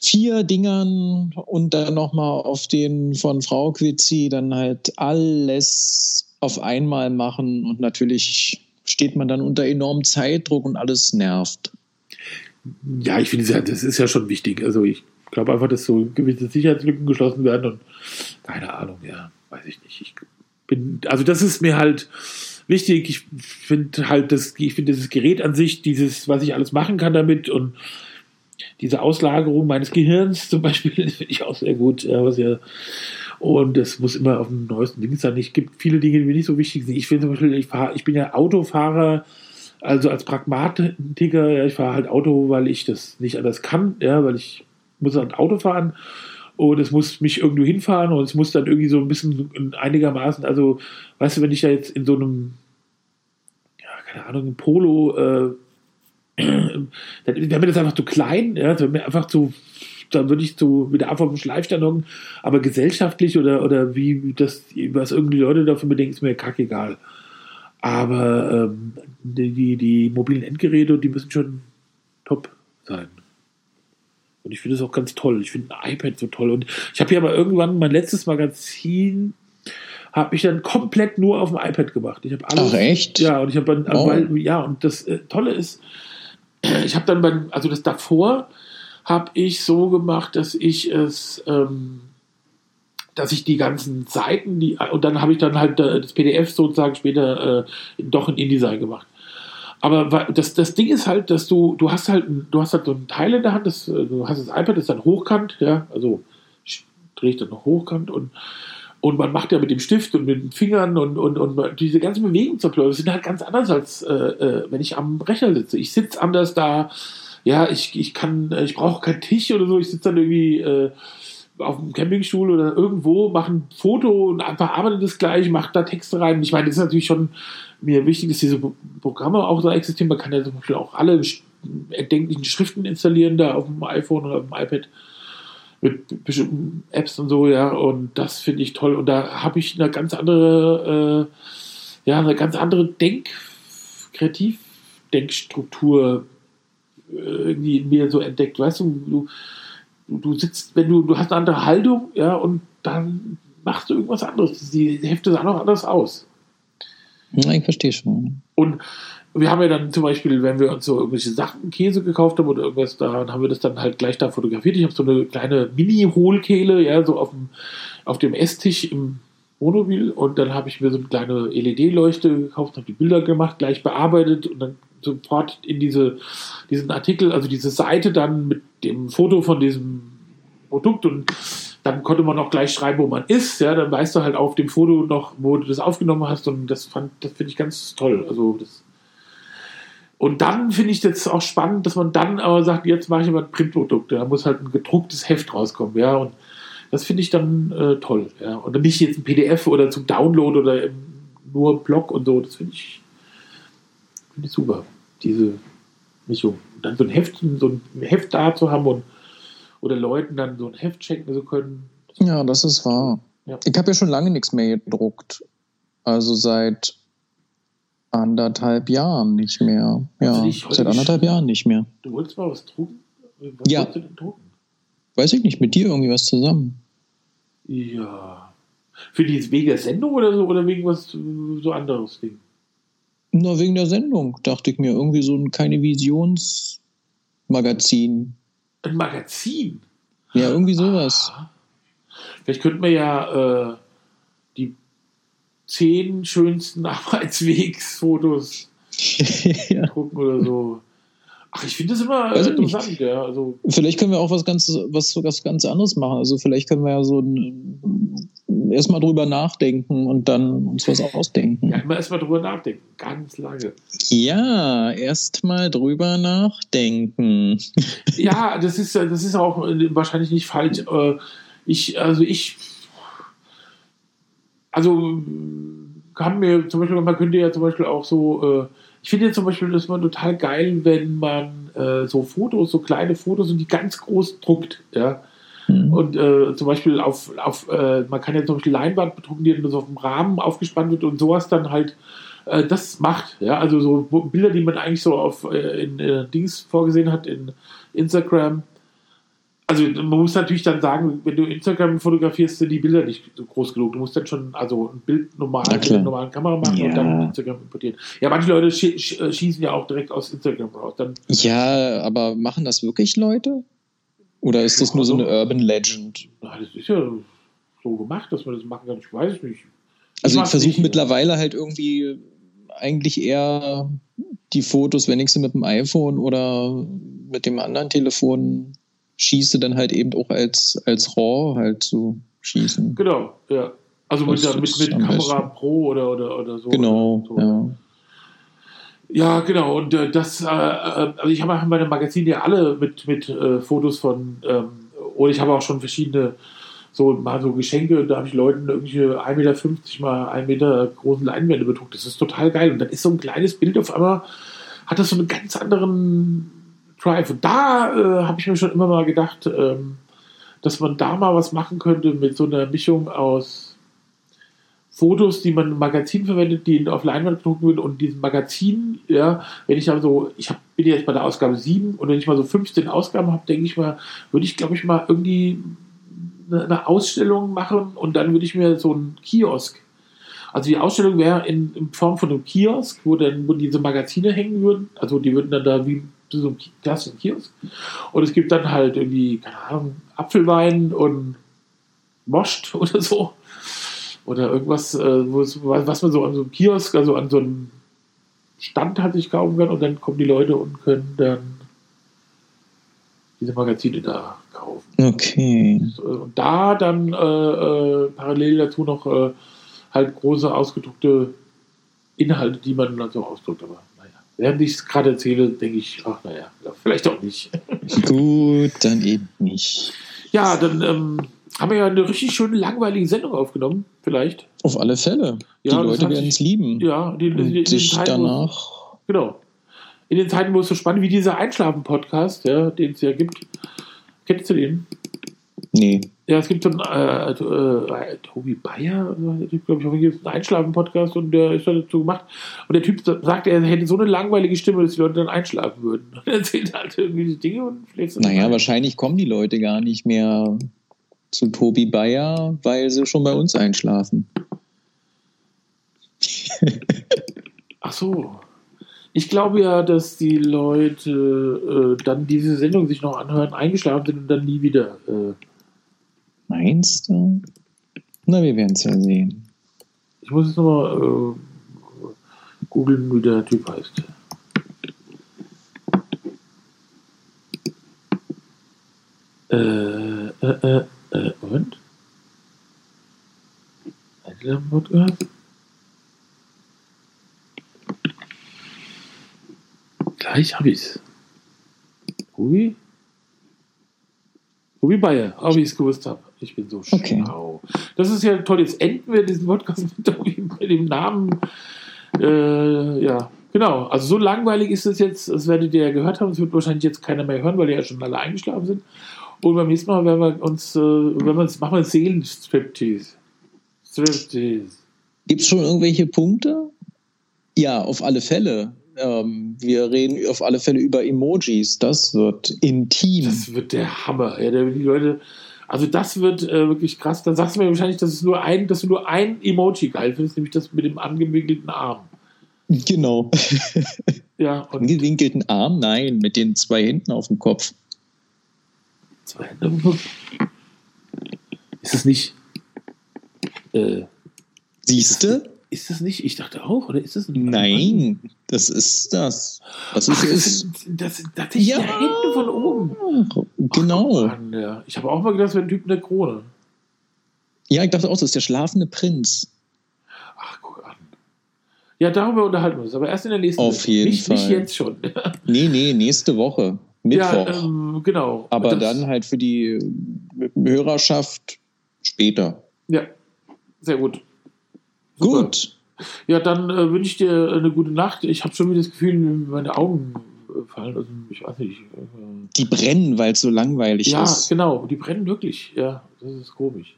4 Dingern und dann nochmal auf den von Frau Quizzi dann halt alles auf einmal machen und natürlich steht man dann unter enormem Zeitdruck und alles nervt. Ja, ich finde, das ist ja schon wichtig. Also ich glaube einfach, dass so gewisse Sicherheitslücken geschlossen werden und keine Ahnung, ja, weiß ich nicht. Also das ist mir halt wichtig. Ich finde halt, ich finde dieses Gerät an sich, dieses, was ich alles machen kann damit und diese Auslagerung meines Gehirns zum Beispiel, finde ich auch sehr gut. Und es muss immer auf dem neuesten Ding sein. Es gibt viele Dinge, die mir nicht so wichtig sind. Ich finde zum Beispiel, ich bin ja Autofahrer, also als Pragmatiker. Ja, ich fahre halt Auto, weil ich das nicht anders kann, ja, weil ich muss halt Auto fahren und es muss mich irgendwo hinfahren und es muss dann irgendwie so ein bisschen einigermaßen, also, weißt du, wenn ich da jetzt in so einem, ja, keine Ahnung, einem Polo, dann wäre mir das einfach zu klein, ja, dann würde ich so wieder einfach vom Schleifstand, aber gesellschaftlich oder wie das, was irgendwie Leute davon bedenken, ist mir kackegal. Aber die mobilen Endgeräte, die müssen schon top sein. Und ich finde das auch ganz toll. Ich finde ein iPad so toll. Und ich habe ja mal irgendwann mein letztes Magazin habe ich dann komplett nur auf dem iPad gemacht. Ich habe alles. Ach, echt? Ja, und ich habe dann, und das Tolle ist, ich habe dann das davor habe ich so gemacht, dass ich es, dass ich die ganzen Seiten, und dann habe ich dann halt das PDF sozusagen später doch in InDesign gemacht. Aber das Ding ist halt, dass du hast halt so einen Teil in der Hand, du hast das iPad, das ist dann hochkant, ja, also drehe ich dann noch hochkant und man macht ja mit dem Stift und mit den Fingern und diese ganzen Bewegungsabläufe sind halt ganz anders, als wenn ich am Rechner sitze. Ich sitze anders da, ja, ich brauche keinen Tisch oder so, ich sitze dann irgendwie auf dem Campingstuhl oder irgendwo, mache ein Foto und verarbeite das gleich, mache da Texte rein. Ich meine, das ist natürlich schon mir wichtig, dass diese Programme auch da existieren. Man kann ja zum Beispiel auch alle erdenklichen Schriften installieren, da auf dem iPhone oder auf dem iPad, mit bestimmten Apps und so, ja, und das finde ich toll. Und da habe ich eine ganz andere, Kreativdenkstruktur irgendwie in mir so entdeckt. Weißt du, du sitzt, wenn du hast eine andere Haltung, ja, und dann machst du irgendwas anderes. Die Hefte sahen auch anders aus. Ja, ich verstehe schon. Und wir haben ja dann zum Beispiel, wenn wir uns so irgendwelche Sachen, Käse gekauft haben oder irgendwas, dann haben wir das dann halt gleich da fotografiert. Ich habe so eine kleine Mini-Hohlkehle, ja, so auf dem Esstisch im Wohnmobil, und dann habe ich mir so eine kleine LED-Leuchte gekauft, habe die Bilder gemacht, gleich bearbeitet und dann sofort in diesen Artikel, also diese Seite dann mit dem Foto von diesem Produkt, und dann konnte man auch gleich schreiben, wo man ist, ja, dann weißt du halt auf dem Foto noch, wo du das aufgenommen hast, und das finde ich ganz toll, also das. Und dann finde ich das auch spannend, dass man dann aber sagt, jetzt mache ich mal ein Printprodukt. Da muss halt ein gedrucktes Heft rauskommen. Ja, und das finde ich dann toll. Ja. Und nicht jetzt ein PDF oder zum Download oder nur Blog und so. Das finde ich super, diese Mischung. Und dann so ein Heft da zu haben oder Leuten dann so ein Heft schenken zu können. Ja, das ist wahr. Ja. Ich habe ja schon lange nichts mehr gedruckt. Also seit 1,5 Jahren nicht mehr. Ja, seit 1,5 Jahren nicht mehr. Du wolltest mal was drucken? Was wolltest du denn drucken? Weiß ich nicht, mit dir irgendwie was zusammen. Ja. Für die wegen der Sendung oder so, oder wegen was so anderes Ding? Na, wegen der Sendung, dachte ich mir. Irgendwie so ein keine Visions Magazin. Ein Magazin? Ja, irgendwie sowas. Ah. Vielleicht könnten wir ja die 10 schönsten Arbeitswegsfotos ja. gucken oder so. Ach, ich finde das immer interessant, ja. Also vielleicht können wir auch was ganz anderes machen. Also vielleicht können wir ja so erstmal drüber nachdenken und dann uns was ausdenken. Ja, immer erstmal drüber nachdenken. Ganz lange. Ja, erstmal drüber nachdenken. Ja, das ist auch wahrscheinlich nicht falsch. Ich kann mir zum Beispiel, man könnte ja zum Beispiel auch so, ich finde ja zum Beispiel, das ist man total geil, wenn man so kleine Fotos und die ganz groß druckt, ja. Mhm. Und zum Beispiel man kann ja zum Beispiel Leinwand bedrucken, die dann so auf dem Rahmen aufgespannt wird und sowas dann halt das macht, ja. Also so Bilder, die man eigentlich so auf in Dings vorgesehen hat, in Instagram. Also man muss natürlich dann sagen, wenn du Instagram fotografierst, sind die Bilder nicht groß genug. Du musst dann schon ein Bild normal mit einer normalen Kamera machen und dann Instagram importieren. Ja, manche Leute schießen ja auch direkt aus Instagram raus. Dann ja, aber machen das wirklich Leute? Oder ist das nur so eine Urban Legend? Na, das ist ja so gemacht, dass man das machen kann. Ich weiß es nicht. Also ich versuche mittlerweile halt irgendwie eigentlich eher die Fotos, wenigstens mit dem iPhone oder mit dem anderen Telefon schieße dann halt eben auch als RAW halt zu schießen. Genau, ja. Also mit Kamera Pro oder so. Genau, oder so. Ja. Ja, genau. Und also ich habe meine Magazine ja alle mit Fotos von, oder ich habe auch schon verschiedene, mal so Geschenke, da habe ich Leuten irgendwelche 1,50 m mal 1 Meter großen Leinwände bedruckt. Das ist total geil. Und dann ist so ein kleines Bild auf einmal, hat das so einen ganz anderen Drive. Und da habe ich mir schon immer mal gedacht, dass man da mal was machen könnte mit so einer Mischung aus Fotos, die man im Magazin verwendet, die auf Leinwand gedruckt wird und diesem Magazin, ja, wenn ich dann so, bin jetzt bei der Ausgabe 7 und wenn ich mal so 15 Ausgaben habe, denke ich mal, würde ich glaube ich mal irgendwie eine Ausstellung machen und dann würde ich mir so einen Kiosk. Also die Ausstellung wäre in Form von einem Kiosk, wo diese Magazine hängen würden, also die würden dann da wie so ein klassischen Kiosk. Und es gibt dann halt irgendwie, keine Ahnung, Apfelwein und Most oder so. Oder irgendwas, was man so an so einem Kiosk, also an so einem Stand halt sich kaufen kann. Und dann kommen die Leute und können dann diese Magazine da kaufen. Okay. Und da dann parallel dazu noch halt große ausgedruckte Inhalte, die man dann so ausdruckt. Aber während ich es gerade erzähle, denke ich, vielleicht auch nicht. Gut, dann eben nicht. Ja, dann haben wir ja eine richtig schöne, langweilige Sendung aufgenommen, vielleicht. Auf alle Fälle. Ja, die Leute werden es lieben. Ja, in den Zeiten danach. Genau. In den Zeiten, wo es so spannend wie dieser Einschlafen-Podcast, ja, den es ja gibt. Kennst du den? Nee. Ja, es gibt so einen Tobi Bayer, glaube ich, einen Einschlafen-Podcast und der ist dazu gemacht. Und der Typ sagt, er hätte so eine langweilige Stimme, dass die Leute dann einschlafen würden. Und er erzählt halt irgendwie diese Dinge und schläft. Naja, wahrscheinlich kommen die Leute gar nicht mehr zu Tobi Bayer, weil sie schon bei uns einschlafen. Ach so. Ich glaube ja, dass die Leute dann diese Sendung sich noch anhören, eingeschlafen sind und dann nie wieder... Meinst du? Na, wir werden es ja sehen. Ich muss jetzt nochmal googeln, wie der Typ heißt. Und? Einschlafen-Podcast? Gleich hab ich's. Tobi Bayer, ob ich es gewusst habe. Ich bin so schlau. Okay. Das ist ja toll. Jetzt enden wir diesen Podcast mit dem Namen. Ja, genau. Also so langweilig ist es jetzt. Das werdet ihr ja gehört haben. Es wird wahrscheinlich jetzt keiner mehr hören, weil die ja schon alle eingeschlafen sind. Und beim nächsten Mal werden wir uns, machen wir Seelenstriptease. Gibt es schon irgendwelche Punkte? Ja, auf alle Fälle. Wir reden auf alle Fälle über Emojis. Das wird intim. Das wird der Hammer. Ja, die Leute... Also das wird wirklich krass. Dann sagst du mir wahrscheinlich, dass du nur ein Emoji geil findest, nämlich das mit dem angewinkelten Arm. Genau. Ja, angewinkelten Arm? Nein, mit den zwei Händen auf dem Kopf. Zwei Hände auf dem Kopf? Ist das nicht... Siehste? Ist das nicht? Ich dachte auch, oder ist das nicht? Nein, das ist das. Was ist das? Das sind tatsächlich ja. Die Hände von oben. Genau. Ach, Mann, ja. Ich habe auch mal gedacht, das wäre ein Typ mit der Krone. Ja, ich dachte auch, das ist der schlafende Prinz. Ach, guck an. Ja, darüber unterhalten wir uns, aber erst in der nächsten Woche. Auf jeden Fall. Nicht jetzt schon. Nee, nächste Woche. Mittwoch. Ja, genau. Aber dann halt für die Hörerschaft später. Ja, sehr gut. Super. Gut. Ja, dann wünsche ich dir eine gute Nacht. Ich habe schon wieder das Gefühl, meine Augen fallen. Also, ich weiß nicht. Die brennen, weil es so langweilig ist. Ja, genau. Die brennen wirklich. Ja, das ist komisch.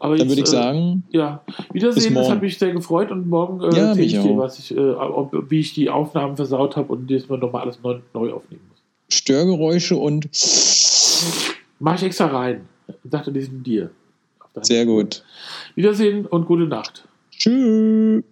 Aber dann würde ich sagen, ja, Wiedersehen. Das hat mich sehr gefreut. Und morgen sehe ich dir, wie ich die Aufnahmen versaut habe und diesmal nochmal alles neu aufnehmen muss. Störgeräusche und... Mach ich extra rein. Ich dachte, die sind dir. Sehr gut. Wiedersehen und gute Nacht. Tschüss.